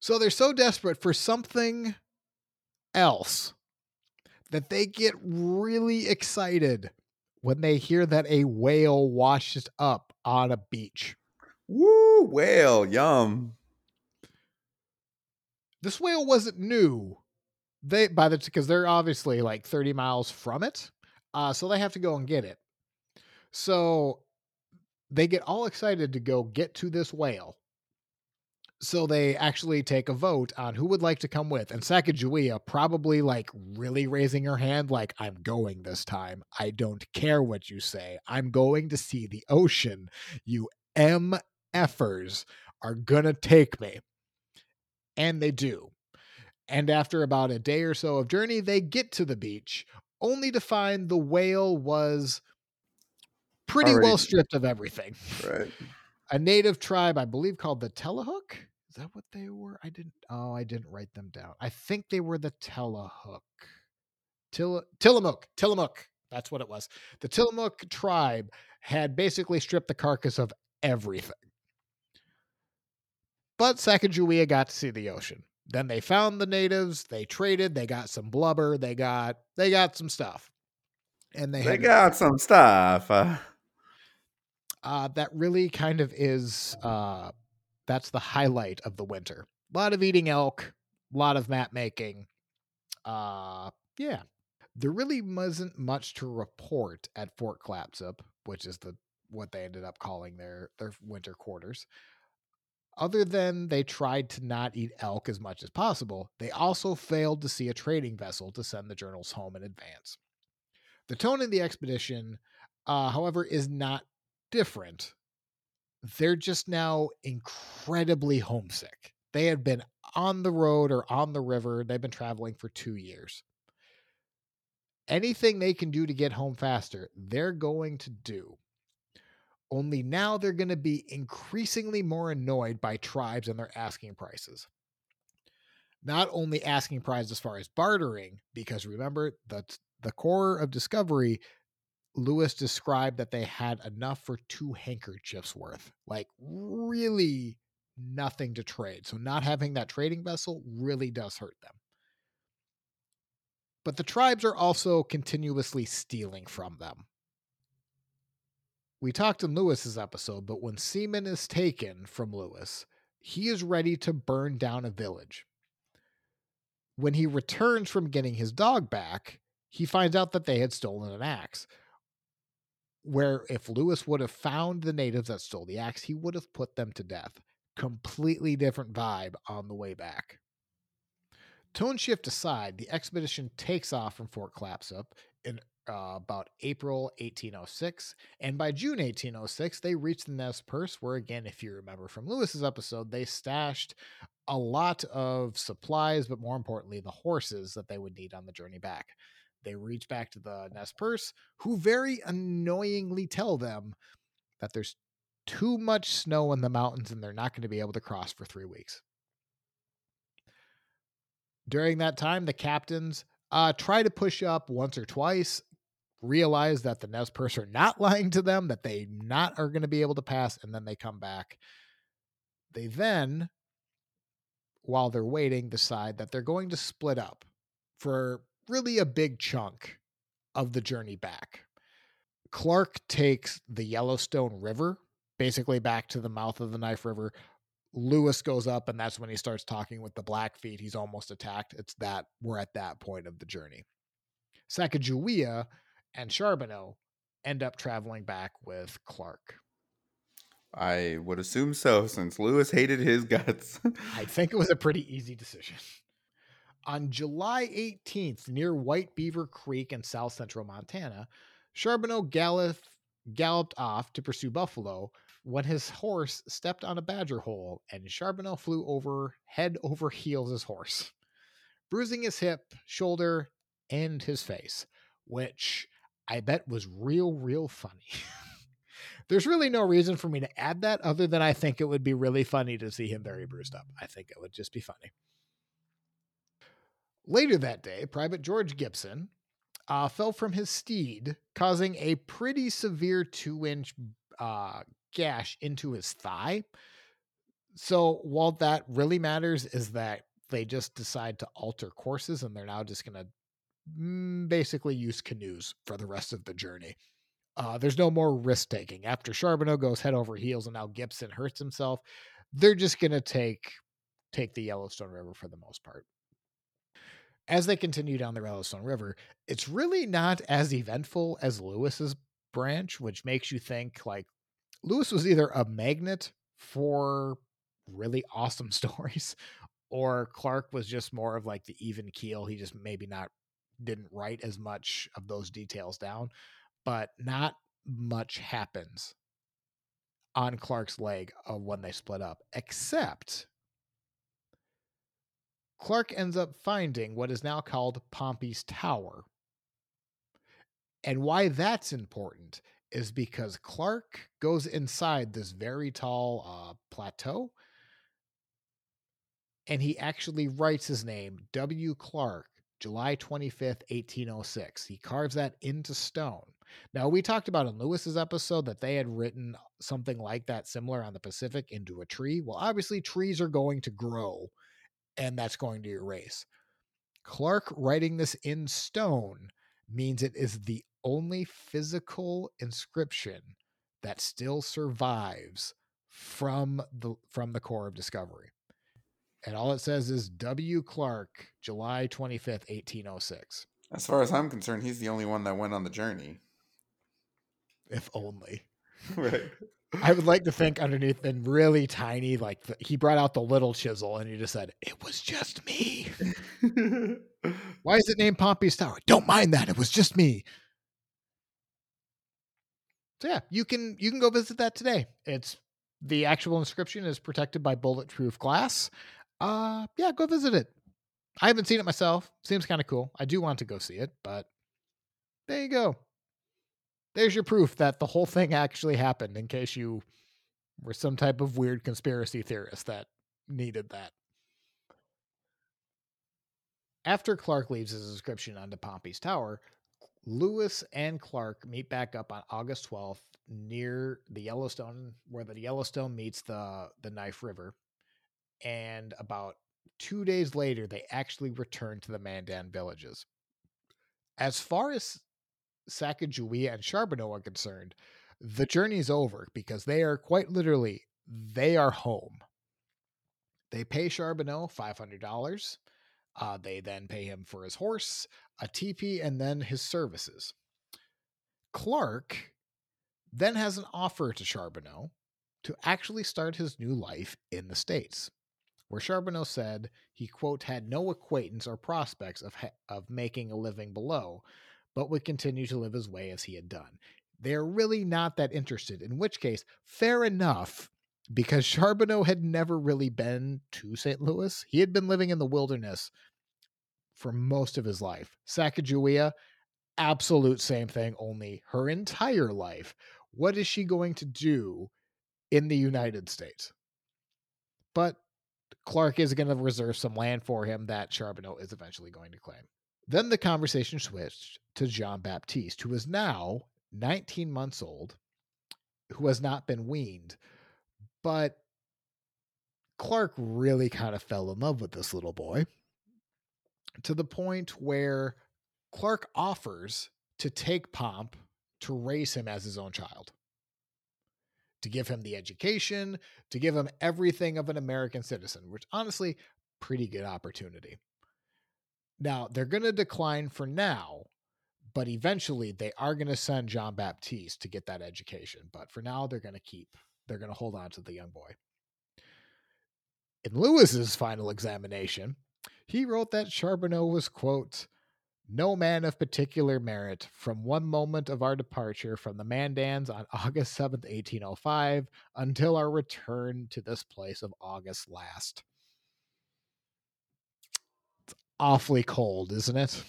So they're so desperate for something else that they get really excited when they hear that a whale washes up on a beach. Woo, whale, yum. This whale wasn't new. Because they're obviously 30 miles from it. So they have to go and get it. So they get all excited to go get to this whale. So they actually take a vote on who would like to come with. And Sacagawea probably really raising her hand. I'm going this time. I don't care what you say. I'm going to see the ocean. You MFers are going to take me. And they do. And after about a day or so of journey, they get to the beach, only to find the whale was pretty well stripped of everything. Right. A native tribe, I believe, called the Tillamook. Is that what they were? I didn't write them down. I think they were the Tillamook. That's what it was. The Tillamook tribe had basically stripped the carcass of everything. But Sacagawea got to see the ocean. Then they found the natives, they traded, they got some blubber, they got some stuff. And they got some stuff. That really kind of is, that's the highlight of the winter. A lot of eating elk, a lot of map making. Yeah. There really wasn't much to report at Fort Clatsop, which is what they ended up calling their winter quarters. Other than they tried to not eat elk as much as possible, they also failed to see a trading vessel to send the journals home in advance. The tone of the expedition, however, is not different. They're just now incredibly homesick. They had been on the road or on the river. They've been traveling for 2 years. Anything they can do to get home faster, they're going to do. Only now they're going to be increasingly more annoyed by tribes and their asking prices. Not only asking prices as far as bartering, because remember, the Corps of Discovery, Lewis described that they had enough for 2 handkerchiefs worth. Like, really nothing to trade. So not having that trading vessel really does hurt them. But the tribes are also continuously stealing from them. We talked in Lewis's episode, but when semen is taken from Lewis, he is ready to burn down a village. When he returns from getting his dog back, he finds out that they had stolen an axe, where if Lewis would have found the natives that stole the axe, he would have put them to death. Completely different vibe on the way back. Tone shift aside, the expedition takes off from Fort Clatsop in about April 1806, and by June 1806, they reached the Nez Perce, where again, if you remember from Lewis's episode, they stashed a lot of supplies, but more importantly, the horses that they would need on the journey back. They reach back to the Nez Perce, who very annoyingly tell them that there's too much snow in the mountains and they're not going to be able to cross for 3 weeks. During that time, the captains try to push up once or twice, realize that the Nez Perce are not lying to them, that they not are going to be able to pass, and then they come back. They then, while they're waiting, decide that they're going to split up for really a big chunk of the journey back. Clark takes the Yellowstone River, basically back to the mouth of the Knife River. Lewis goes up, and that's when he starts talking with the Blackfeet. He's almost attacked. We're at that point of the journey. Sacagawea and Charbonneau end up traveling back with Clark. I would assume so, since Lewis hated his guts. I think it was a pretty easy decision. On July 18th, near White Beaver Creek in south central Montana, Charbonneau galloped off to pursue buffalo when his horse stepped on a badger hole, and Charbonneau flew over head over heels his horse, bruising his hip, shoulder, and his face, which I bet was real funny. There's really no reason for me to add that other than I think it would be really funny to see him very bruised up. I think it would just be funny. Later that day, Private George Gibson fell from his steed, causing a pretty severe 2-inch gash into his thigh. So while that really matters is that they just decide to alter courses, and they're now just going to basically use canoes for the rest of the journey. There's no more risk taking. After Charbonneau goes head over heels and now Gibson hurts himself, they're just going to take the Yellowstone River for the most part. As they continue down the Yellowstone River, it's really not as eventful as Lewis's branch, which makes you think like Lewis was either a magnet for really awesome stories, or Clark was just more of like the even keel. He just maybe didn't write as much of those details down, but not much happens on Clark's leg of when they split up, except Clark ends up finding what is now called Pompey's Tower. And why that's important is because Clark goes inside this very tall plateau, and he actually writes his name, W. Clark, July 25th, 1806. He carves that into stone. Now, we talked about in Lewis's episode that they had written something like that similar on the Pacific into a tree. Well, obviously trees are going to grow and that's going to erase. Clark writing this in stone means it is the only physical inscription that still survives from the Corps of Discovery. And all it says is W. Clark, July 25th, 1806. As far as I'm concerned, he's the only one that went on the journey. If only. Right. I would like to think underneath in really tiny, like he brought out the little chisel and he just said, "It was just me." Why is it named Pompey's Tower? Don't mind that. It was just me. So yeah, you can go visit that today. It's the actual inscription is protected by bulletproof glass. Yeah, go visit it. I haven't seen it myself. Seems kind of cool. I do want to go see it, but there you go. There's your proof that the whole thing actually happened, in case you were some type of weird conspiracy theorist that needed that. After Clark leaves his inscription onto Pompey's Tower, Lewis and Clark meet back up on August 12th near the Yellowstone, where the Yellowstone meets the Knife River. And about 2 days later, they actually return to the Mandan villages. As far as Sacagawea and Charbonneau are concerned, the journey's over because they are quite literally, they are home. They pay Charbonneau $500. They then pay him for his horse, a teepee, and then his services. Clark then has an offer to Charbonneau to actually start his new life in the States, where Charbonneau said he, quote, had no acquaintance or prospects of making a living below, but would continue to live his way as he had done. They're really not that interested, in which case, fair enough, because Charbonneau had never really been to St. Louis. He had been living in the wilderness for most of his life. Sacagawea, absolute same thing, only her entire life. What is she going to do in the United States? But Clark is going to reserve some land for him that Charbonneau is eventually going to claim. Then the conversation switched to Jean Baptiste, who is now 19 months old, who has not been weaned. But Clark really kind of fell in love with this little boy, to the point where Clark offers to take Pomp to raise him as his own child, to give him the education, to give him everything of an American citizen, which honestly, pretty good opportunity. Now, they're going to decline for now, but eventually they are going to send Jean Baptiste to get that education. But for now, they're going to hold on to the young boy. In Lewis's final examination, he wrote that Charbonneau was, quote, no man of particular merit from one moment of our departure from the Mandans on August 7th, 1805, until our return to this place of August last. Awfully cold, isn't it?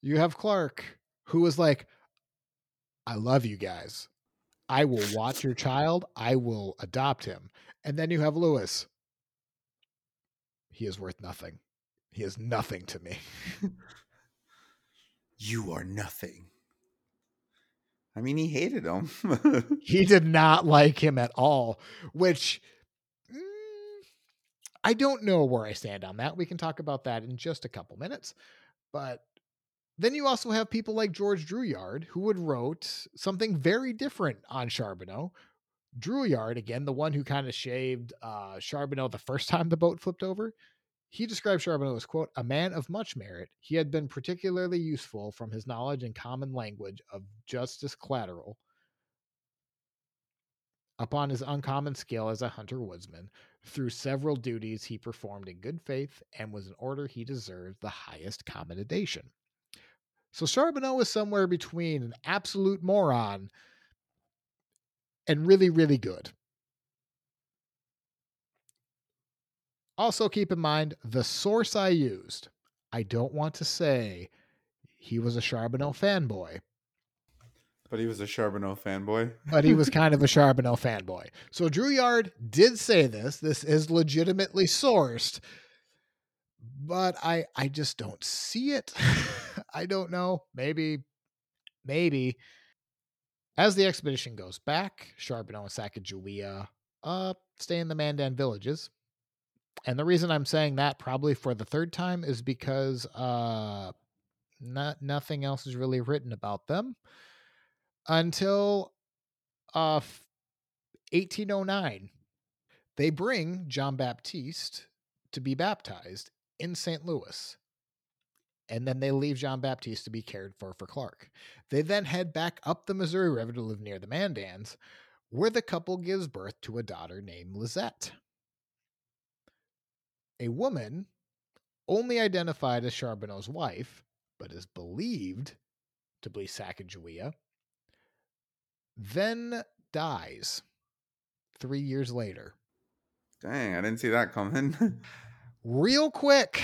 You have Clark, who was like, I love you guys. I will watch your child. I will adopt him. And then you have Lewis. He is worth nothing. He is nothing to me. You are nothing. I mean, he hated him. He did not like him at all, which... I don't know where I stand on that. We can talk about that in just a couple minutes. But then you also have people like George Drouillard, who had wrote something very different on Charbonneau. Drouillard, again, the one who kind of shaved Charbonneau the first time the boat flipped over. He described Charbonneau as, quote, a man of much merit. He had been particularly useful from his knowledge in common language of justice collateral, upon his uncommon skill as a hunter-woodsman, through several duties he performed in good faith, and was in order he deserved the highest commendation. So Charbonneau is somewhere between an absolute moron and really, really good. Also keep in mind, the source I used, I don't want to say he was a Charbonneau fanboy. But he was a Charbonneau fanboy. But he was kind of a Charbonneau fanboy. So Drouillard did say this. This is legitimately sourced. but I just don't see it. I don't know. Maybe. As the expedition goes back, Charbonneau and Sacagawea stay in the Mandan villages. And the reason I'm saying that probably for the third time is because nothing else is really written about them until 1809. They bring Jean Baptiste to be baptized in St. Louis. And then they leave Jean Baptiste to be cared for Clark. They then head back up the Missouri River to live near the Mandans, where the couple gives birth to a daughter named Lizette, a woman only identified as Charbonneau's wife, but is believed to be Sacagawea, then dies 3 years later. Dang, I didn't see that coming. Real quick.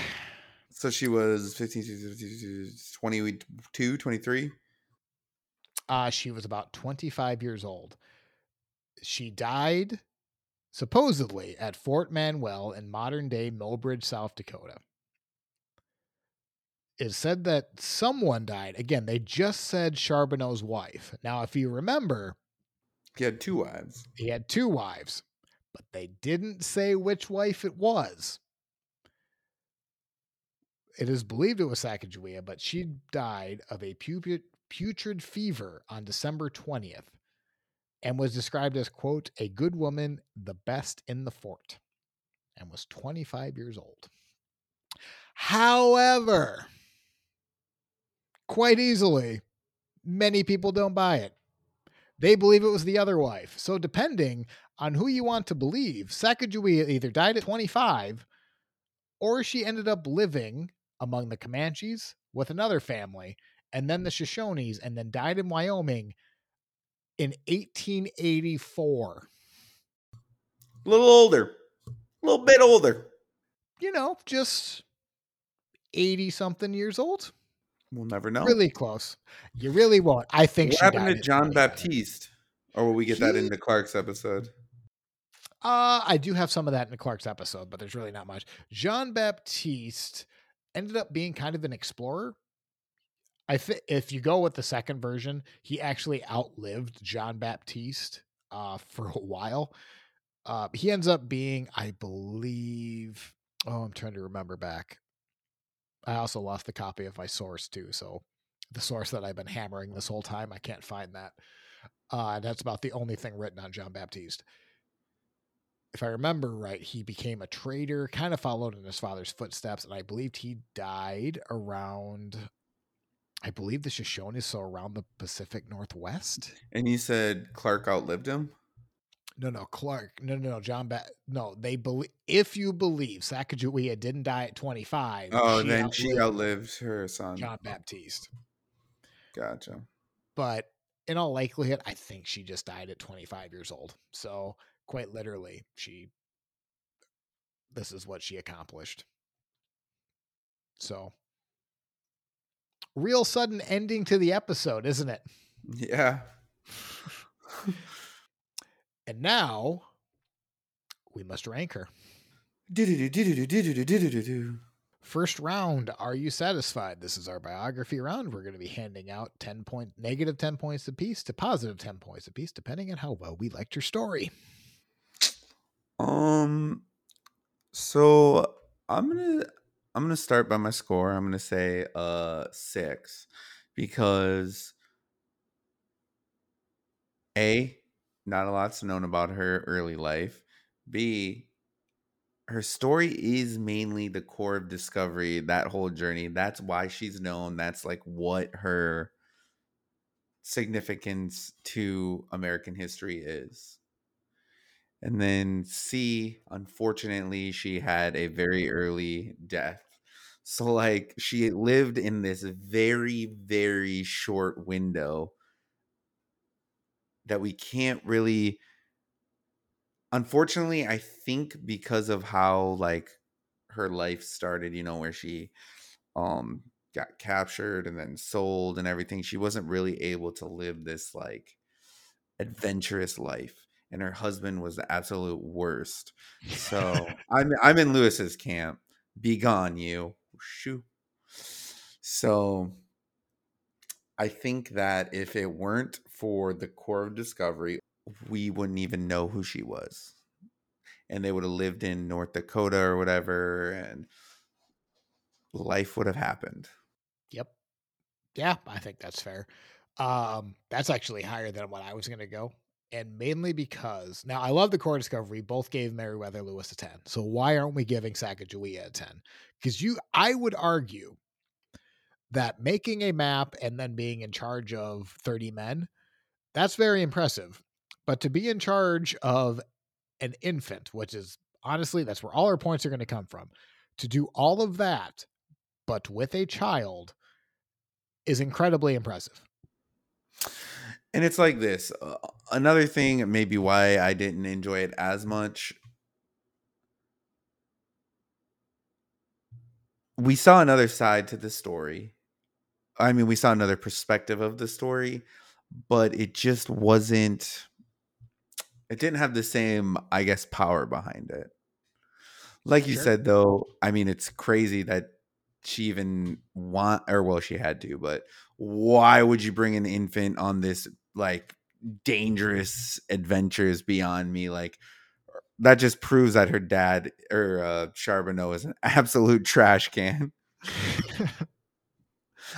So she was 15, 22, 23? She was about 25 years old. She died, supposedly, at Fort Manuel in modern-day Millbridge, South Dakota. It's said that someone died. Again, they just said Charbonneau's wife. Now, if you remember... He had two wives, but they didn't say which wife it was. It is believed it was Sacagawea, but she died of a putrid fever on December 20th and was described as, quote, a good woman, the best in the fort, and was 25 years old. However, quite easily, many people don't buy it. They believe it was the other wife. So depending on who you want to believe, Sacagawea either died at 25 or she ended up living among the Comanches with another family, and then the Shoshones, and then died in Wyoming in 1884. A little bit older. You know, just 80-something years old. We'll never know. Really close. You really won't. I think she died. What happened to John Baptiste? Or will we get that into Clark's episode? I do have some of that in Clark's episode, but there's really not much. Jean Baptiste ended up being kind of an explorer. If you go with the second version, he actually outlived Jean Baptiste for a while. He ends up being, I believe, I'm trying to remember back. I also lost the copy of my source too. So the source that I've been hammering this whole time, I can't find that. That's about the only thing written on Jean Baptiste. If I remember right, he became a trader, kind of followed in his father's footsteps, and I believed he died around, I believe the Shoshone, so around the Pacific Northwest. And you said Clark outlived him? No, they believe, if you believe Sacagawea didn't die at 25. Oh, then she outlived her son, John Baptiste. Gotcha. But in all likelihood, I think she just died at 25 years old. So quite literally, this is what she accomplished. So real sudden ending to the episode, isn't it? Yeah. And now we must rank her. First round, are you satisfied? This is our biography round. We're going to be handing out negative 10 points apiece to positive 10 points apiece, depending on how well we liked your story. So I'm gonna start by my score. I'm gonna say 6 because A, not a lot's known about her early life. B, her story is mainly the Corps of Discovery, that whole journey. That's why she's known. That's like what her significance to American history is. And then C, unfortunately, she had a very early death. So like she lived in this very, very short window that we can't really, unfortunately, I think because of how like her life started, you know, where she got captured and then sold and everything, she wasn't really able to live this like adventurous life. And her husband was the absolute worst. So I'm in Lewis's camp. begone you. Shoo. So I think that if it weren't for the Corps of Discovery, we wouldn't even know who she was. And they would have lived in North Dakota or whatever, and life would have happened. Yep. Yeah, I think that's fair. That's actually higher than what I was going to go. And mainly because, now I love the Corps of Discovery, both gave Meriwether Lewis a 10. So why aren't we giving Sacagawea a 10? Because I would argue that making a map and then being in charge of 30 men, that's very impressive. But to be in charge of an infant, which is honestly, that's where all our points are going to come from, to do all of that, but with a child, is incredibly impressive. And it's like this. Another thing, maybe why I didn't enjoy it as much. We saw another side to the story. I mean, we saw another perspective of the story, but it just wasn't. It didn't have the same, I guess, power behind it. Like you said, though, I mean, it's crazy that she even she had to, but why would you bring an infant on this, like, dangerous adventures beyond me? Like, that just proves that her dad or Charbonneau is an absolute trash can.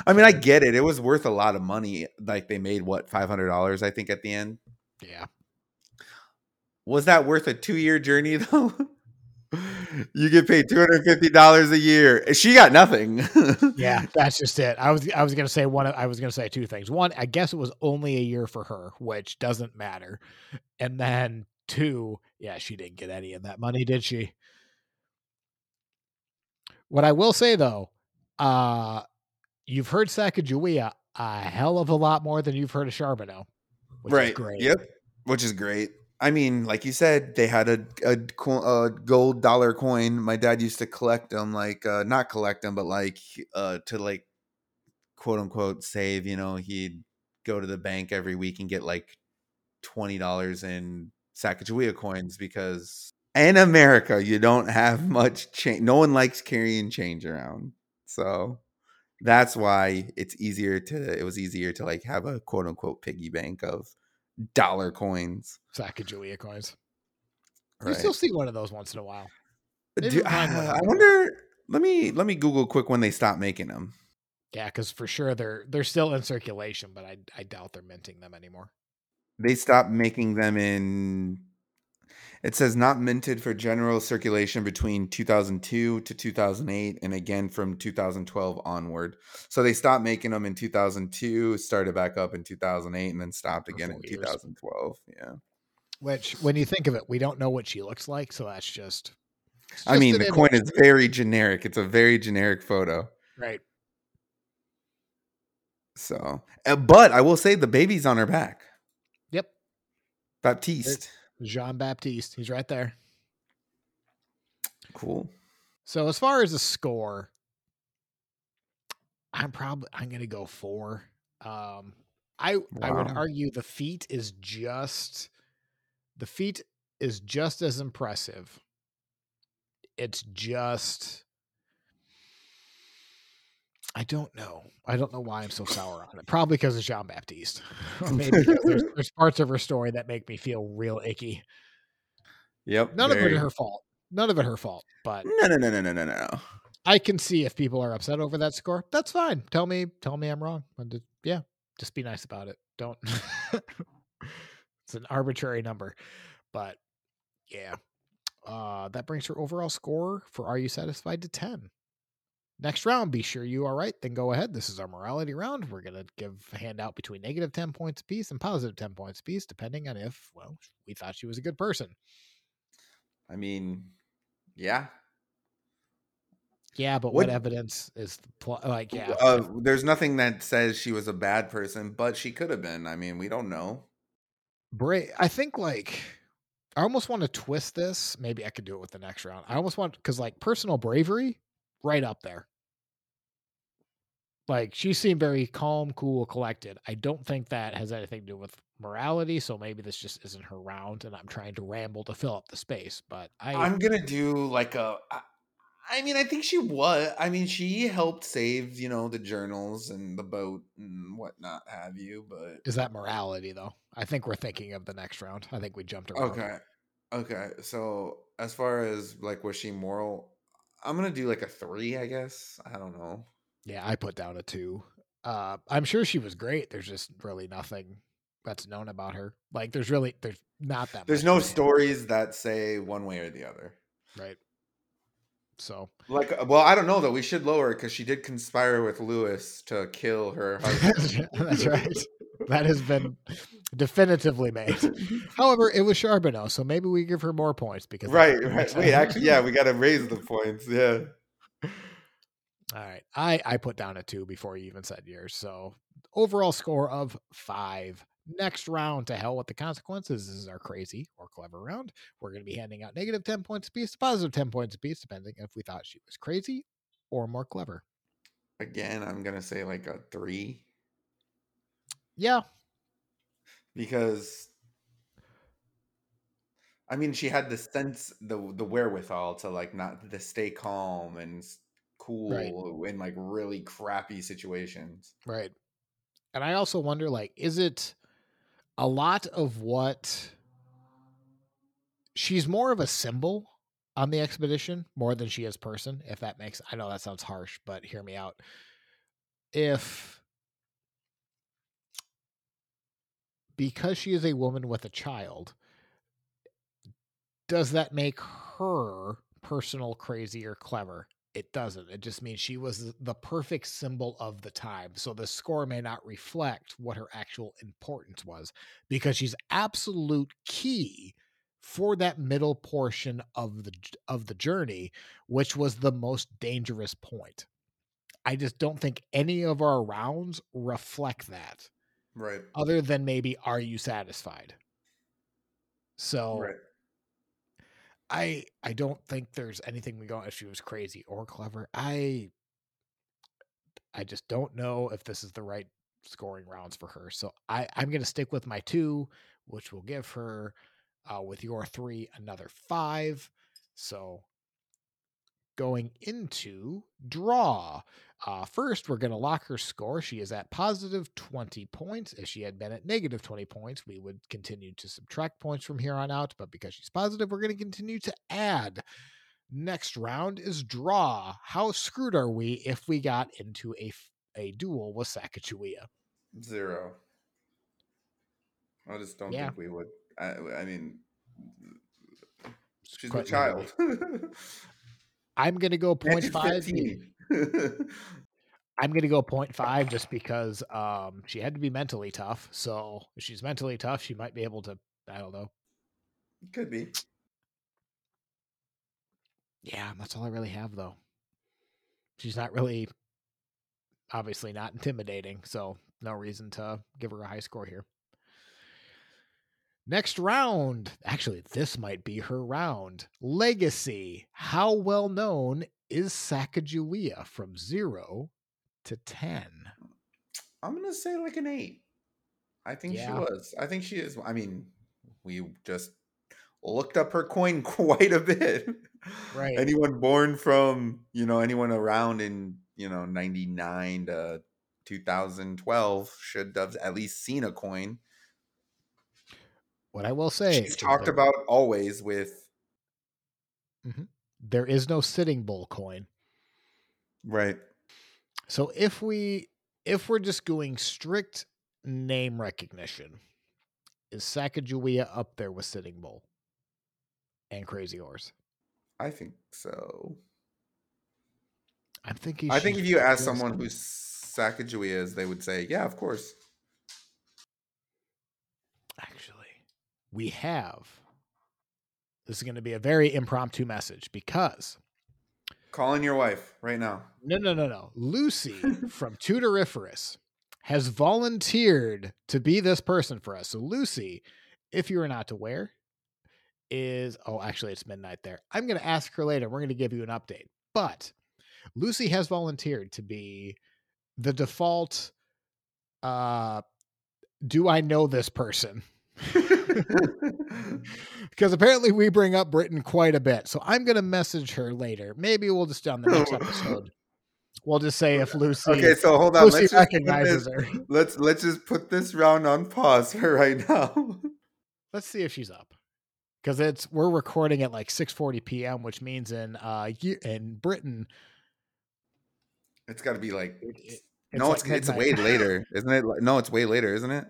I mean, I get it. It was worth a lot of money. Like, they made what, $500, I think, at the end. Yeah. Was that worth a 2-year journey, though? You get paid $250 a year. She got nothing. Yeah, that's just it. I was gonna say two things. One, I guess it was only a year for her, which doesn't matter. And then two, yeah, she didn't get any of that money, did she? What I will say though, you've heard Sacagawea a hell of a lot more than you've heard of Charbonneau, which is great. Yep, which is great. I mean, like you said, they had a gold dollar coin. My dad used to collect them, like, not collect them, but like, to like, quote unquote, save, you know, he'd go to the bank every week and get like $20 in Sacagawea coins, because in America, you don't have much change. No one likes carrying change around. So that's why it was easier to like have a quote unquote piggy bank of dollar coins, Sacagawea coins. Right. You still see one of those once in a while. I wonder. Let me Google quick when they stop making them. Yeah, because for sure they're still in circulation, but I doubt they're minting them anymore. They stopped making them in. It says not minted for general circulation between 2002 to 2008, and again from 2012 onward. So they stopped making them in 2002, started back up in 2008, and then stopped again in 2012. Yeah. Which, when you think of it, we don't know what she looks like, so that's just. I mean, the coin is very generic. It's a very generic photo. Right. So, but I will say the baby's on her back. Yep. Baptiste. Jean Baptiste. He's right there. Cool. So as far as the score, I'm going to go 4. Wow. I would argue the feat is just as impressive. It's just, I don't know. I don't know why I'm so sour on it. Probably because of Jean Baptiste. Maybe there's parts of her story that make me feel real icky. Yep. None of it her fault. But no. I can see if people are upset over that score. That's fine. Tell me I'm wrong. Yeah. Just be nice about it. Don't. It's an arbitrary number, but yeah. That brings her overall score for Are You Satisfied to 10. Next round, be sure you are right, then go ahead. This is our morality round. We're going to hand out between negative 10 points apiece and positive 10 points apiece, depending on if, well, we thought she was a good person. I mean, yeah. Yeah, but what evidence is like, yeah. There's nothing that says she was a bad person, but she could have been. I mean, we don't know. I think, like, I almost want to twist this. Maybe I could do it with the next round. I almost want, because, like, personal bravery, right up there. Like, she seemed very calm, cool, collected. I don't think that has anything to do with morality, so maybe this just isn't her round, and I'm trying to ramble to fill up the space, but I'm going to do like a... I mean, I think she was. I mean, she helped save, you know, the journals and the boat and whatnot, have you, but... Is that morality, though? I think we're thinking of the next round. I think we jumped around. Okay. So, as far as, like, was she moral? I'm going to do, like, a 3, I guess. I don't know. Yeah, I put down a 2. I'm sure she was great. There's just really nothing that's known about her. Like, there's not that much. There's no stories that say one way or the other. Right. So, like, well, I don't know though. We should lower it because she did conspire with Lewis to kill her husband. That's right. That has been definitively made. However, it was Charbonneau, so maybe we give her more points because right. Wait, actually, yeah, we got to raise the points. Yeah. All right, I put down a 2 before you even said yours. So overall score of 5. Next round, to hell with the consequences. This is our crazy or clever round. We're going to be handing out negative 10 points apiece to positive 10 points apiece, depending if we thought she was crazy or more clever. Again, I'm going to say like a 3. Yeah. Because, I mean, she had the sense, the wherewithal to like not to stay calm and cool in like really crappy situations. Right. And I also wonder, like, is it... A lot of what she's more of a symbol on the expedition more than she is person, if that makes, I know that sounds harsh, but hear me out. If because she is a woman with a child, does that make her personal, crazy, or clever? It doesn't. It just means she was the perfect symbol of the time. So the score may not reflect what her actual importance was because she's absolute key for that middle portion of the journey, which was the most dangerous point. I just don't think any of our rounds reflect that. Right. Other than maybe, are you satisfied? So right. I don't think there's anything we got if she was crazy or clever. I just don't know if this is the right scoring rounds for her. So I'm going to stick with my 2, which will give her, with your 3, another 5. So going into draw. First, we're going to lock her score. She is at positive 20 points. If she had been at negative 20 points, we would continue to subtract points from here on out. But because she's positive, we're going to continue to add. Next round is draw. How screwed are we if we got into a duel with Sacagawea? 0. I just don't think we would. I mean, she's a child. I'm going to go 0.5. I'm going to go 0.5 just because she had to be mentally tough. So if she's mentally tough, she might be able to, I don't know. Could be. Yeah, that's all I really have, though. She's not really, obviously not intimidating. So no reason to give her a high score here. Next round. Actually, this might be her round. Legacy. How well known is Sacagawea from 0 to 10? I'm going to say like an 8. I think she was. I think she is. I mean, we just looked up her coin quite a bit. Right. Anyone born from, you know, anyone around in, you know, 99 to 2012 should have at least seen a coin. What I will say, she's talked about always with. Mm-hmm. There is no sitting bull coin. Right. So if we're just going strict name recognition, is Sacagawea up there with Sitting Bull and Crazy Horse? I think so. I think if you ask someone who Sacagawea is, they would say, yeah, of course. Actually. We have, this is going to be a very impromptu message because. Calling your wife right now. No. Lucy from Tudoriferous has volunteered to be this person for us. So Lucy, if you are not aware, is, it's midnight there. I'm going to ask her later. We're going to give you an update. But Lucy has volunteered to be the default, do I know this person? Because apparently we bring up Britain quite a bit. So I'm going to message her later. Maybe we'll just on the next episode. We'll just say if Lucy. Okay, so hold on. Lucy recognizes her. Let's just put this round on pause for right now. Let's see if she's up, because we're recording at like 6:40 p.m., which means in Britain, it's got to be like it's way later, isn't it? No, it's way later, isn't it?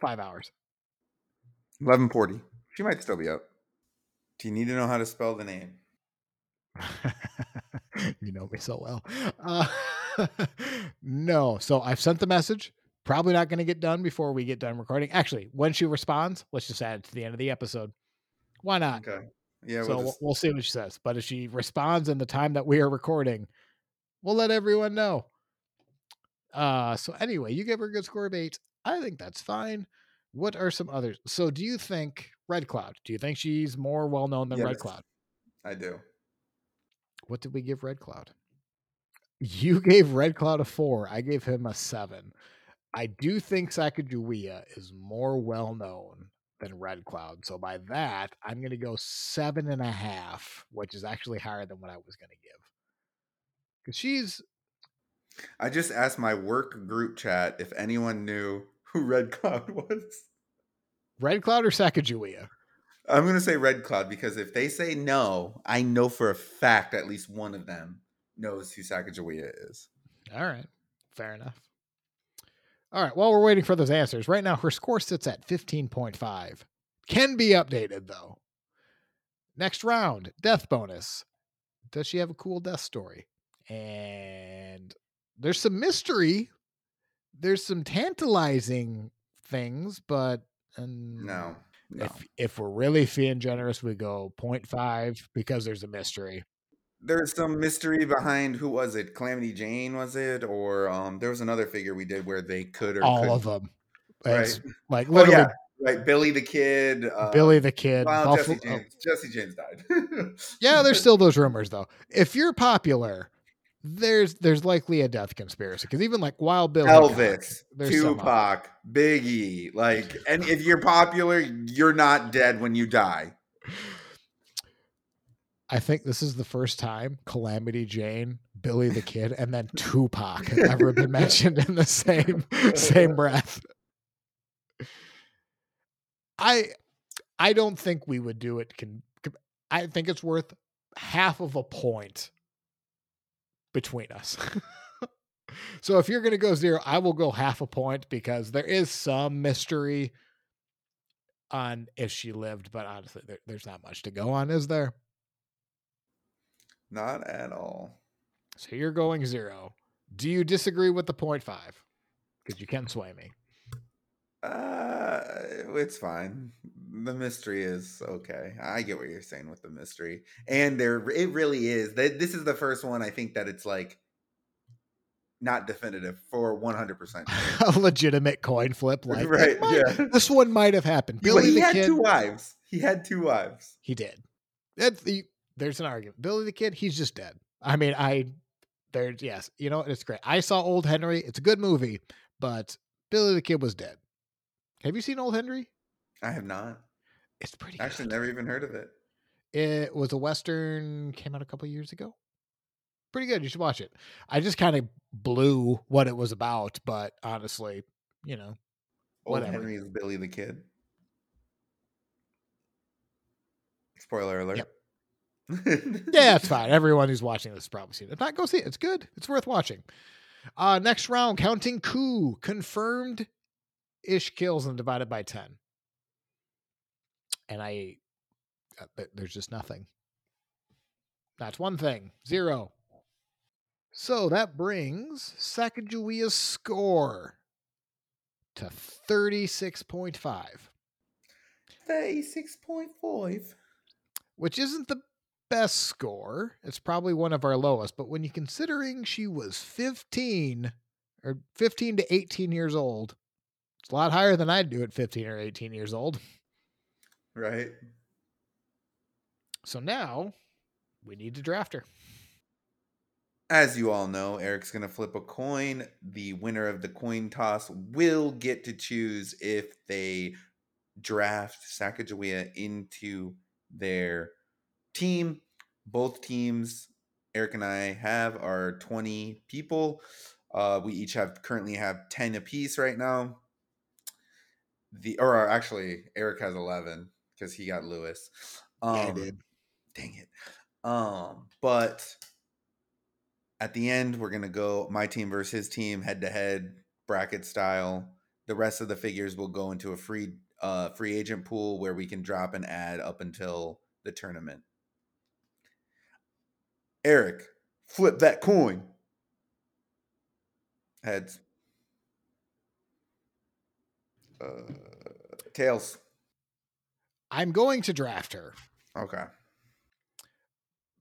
5 hours. 11:40. She might still be up. Do you need to know how to spell the name? You know me so well. No. So I've sent the message. Probably not going to get done before we get done recording. Actually, when she responds, let's just add it to the end of the episode. Why not? Okay. Yeah. So we'll see what she says. But if she responds in the time that we are recording, we'll let everyone know. So anyway, you give her a good score of 8. I think that's fine. What are some others? So do you think Red Cloud? Do you think she's more well-known than Red Cloud? I do. What did we give Red Cloud? You gave Red Cloud a 4. I gave him a 7. I do think Sacagawea is more well-known than Red Cloud. So by that, I'm going to go 7.5, which is actually higher than what I was going to give. Because I just asked my work group chat if anyone knew who Red Cloud was. Red Cloud or Sacagawea? I'm going to say Red Cloud, because if they say no, I know for a fact at least one of them knows who Sacagawea is. All right. Fair enough. All right. While we're waiting for those answers, right now her score sits at 15.5. Can be updated, though. Next round, death bonus. Does she have a cool death story? And there's some mystery. There's some tantalizing things, but... No. If we're really feeling generous, we go 0.5 because there's a mystery. There's some mystery behind who was it? Calamity Jane, was it? Or there was another figure we did where they could or all couldn't. Of them. Right. Like literally, right. Billy the Kid. Well, Jesse James died. Yeah, there's still those rumors though. If you're popular, there's likely a death conspiracy, because even like Wild Bill, Elvis, Tupac, Biggie, like, and if you're popular, you're not dead when you die. I think this is the first time Calamity Jane, Billy the Kid, and then Tupac have ever been mentioned in the same breath. I don't think we would do it. I think it's worth half of a point between us. So if you're going to go 0, I will go half a point, because there is some mystery on if she lived, but honestly, there's not much to go on, is there? Not at all. So you're going 0. Do you disagree with the 0.5? Because you can sway me. It's fine. The mystery is okay. I get what you're saying with the mystery, and it really is. This is the first one I think that it's like not definitive for 100%. A legitimate coin flip, like right? Yeah, this one might have happened. Billy the Kid had 2 wives. He had 2 wives. He did. There's an argument. Billy the Kid, he's just dead. I mean, yes, you know, it's great. I saw Old Henry. It's a good movie, but Billy the Kid was dead. Have you seen Old Henry? I have not. It's pretty good. Actually, never even heard of it. It was a Western, came out a couple years ago. Pretty good. You should watch it. I just kind of blew what it was about, but honestly, you know, Old Henry is Billy the Kid. Spoiler alert. Yep. Yeah, it's fine. Everyone who's watching this has probably seen it. If not, go see it. It's good. It's worth watching. Next round, counting coup. Confirmed ish kills and divided by 10. And there's just nothing. That's one thing. 0. So that brings Sacagawea's score to 36.5. 36.5. Which isn't the best score. It's probably one of our lowest, but when you're considering she was 15 to 18 years old, it's a lot higher than I'd do at 15 or 18 years old. Right. So now we need to draft her. As you all know, Eric's going to flip a coin. The winner of the coin toss will get to choose if they draft Sacagawea into their team. Both teams, Eric and I have our 20 people. We each currently have 10 apiece right now. Actually, Eric has 11 because he got Lewis. Yeah, I did. Dang it. But at the end, we're going to go my team versus his team, head-to-head, bracket style. The rest of the figures will go into a free agent pool where we can drop and add up until the tournament. Eric, flip that coin. Heads. Tails. I'm going to draft her. Okay.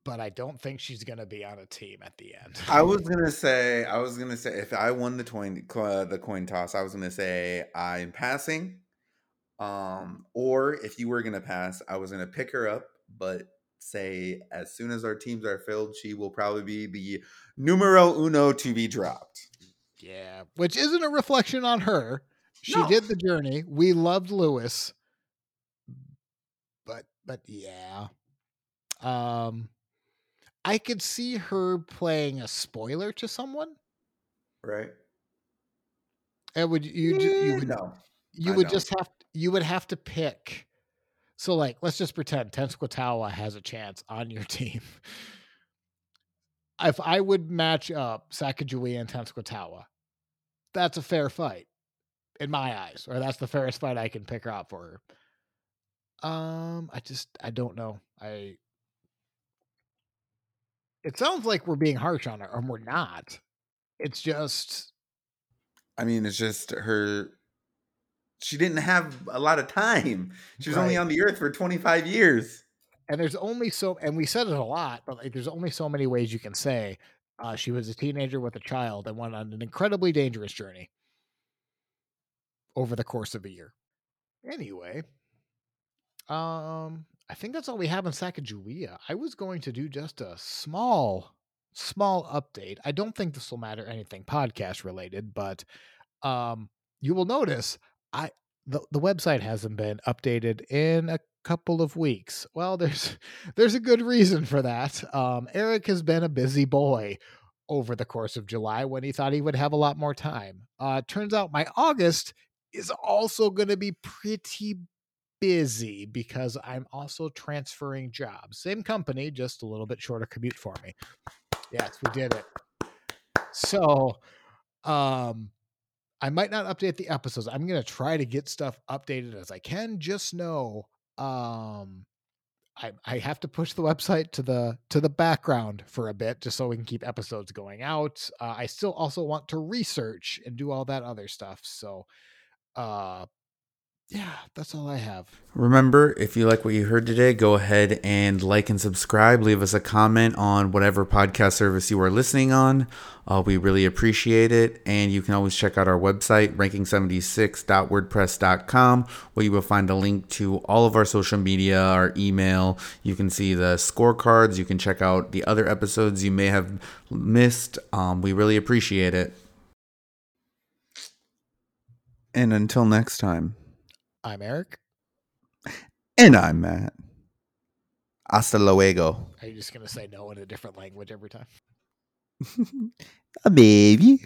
But I don't think she's going to be on a team at the end. I was going to say, if I won the coin toss, I was going to say I'm passing. Or if you were going to pass, I was going to pick her up, but say as soon as our teams are filled, she will probably be the numero uno to be dropped. Yeah, which isn't a reflection on her. She did the journey. We loved Lewis. But yeah. I could see her playing a spoiler to someone. Right. And would you you would have to pick. So like, let's just pretend Tenskwatawa has a chance on your team. If I would match up Sacagawea and Tenskwatawa, that's a fair fight in my eyes, or that's the fairest fight I can pick her up for her. I don't know. It sounds like we're being harsh on her, and we're not. It's just, her. She didn't have a lot of time. She was only on the earth for 25 years. And we said it a lot, but like, there's only so many ways you can say she was a teenager with a child and went on an incredibly dangerous journey over the course of a year. Anyway, I think that's all we have in Sacagawea. I was going to do just a small update. I don't think this will matter anything podcast related, but you will notice the website hasn't been updated in a couple of weeks. Well, there's a good reason for that. Eric has been a busy boy over the course of July when he thought he would have a lot more time. Turns out my August is also going to be pretty busy because I'm also transferring jobs. Same company, just a little bit shorter commute for me. Yes, we did it. So, I might not update the episodes. I'm going to try to get stuff updated as I can. Just know, I have to push the website to the background for a bit just so we can keep episodes going out. I still also want to research and do all that other stuff. So, yeah, that's all I have. Remember, if you like what you heard today, go ahead and like and subscribe. Leave us a comment on whatever podcast service you are listening on. We really appreciate it. And you can always check out our website, ranking76.wordpress.com, where you will find a link to all of our social media, our email. You can see the scorecards. You can check out the other episodes you may have missed. We really appreciate it. And until next time. I'm Eric. And I'm Matt. Hasta luego. Are you just going to say no in a different language every time? A baby.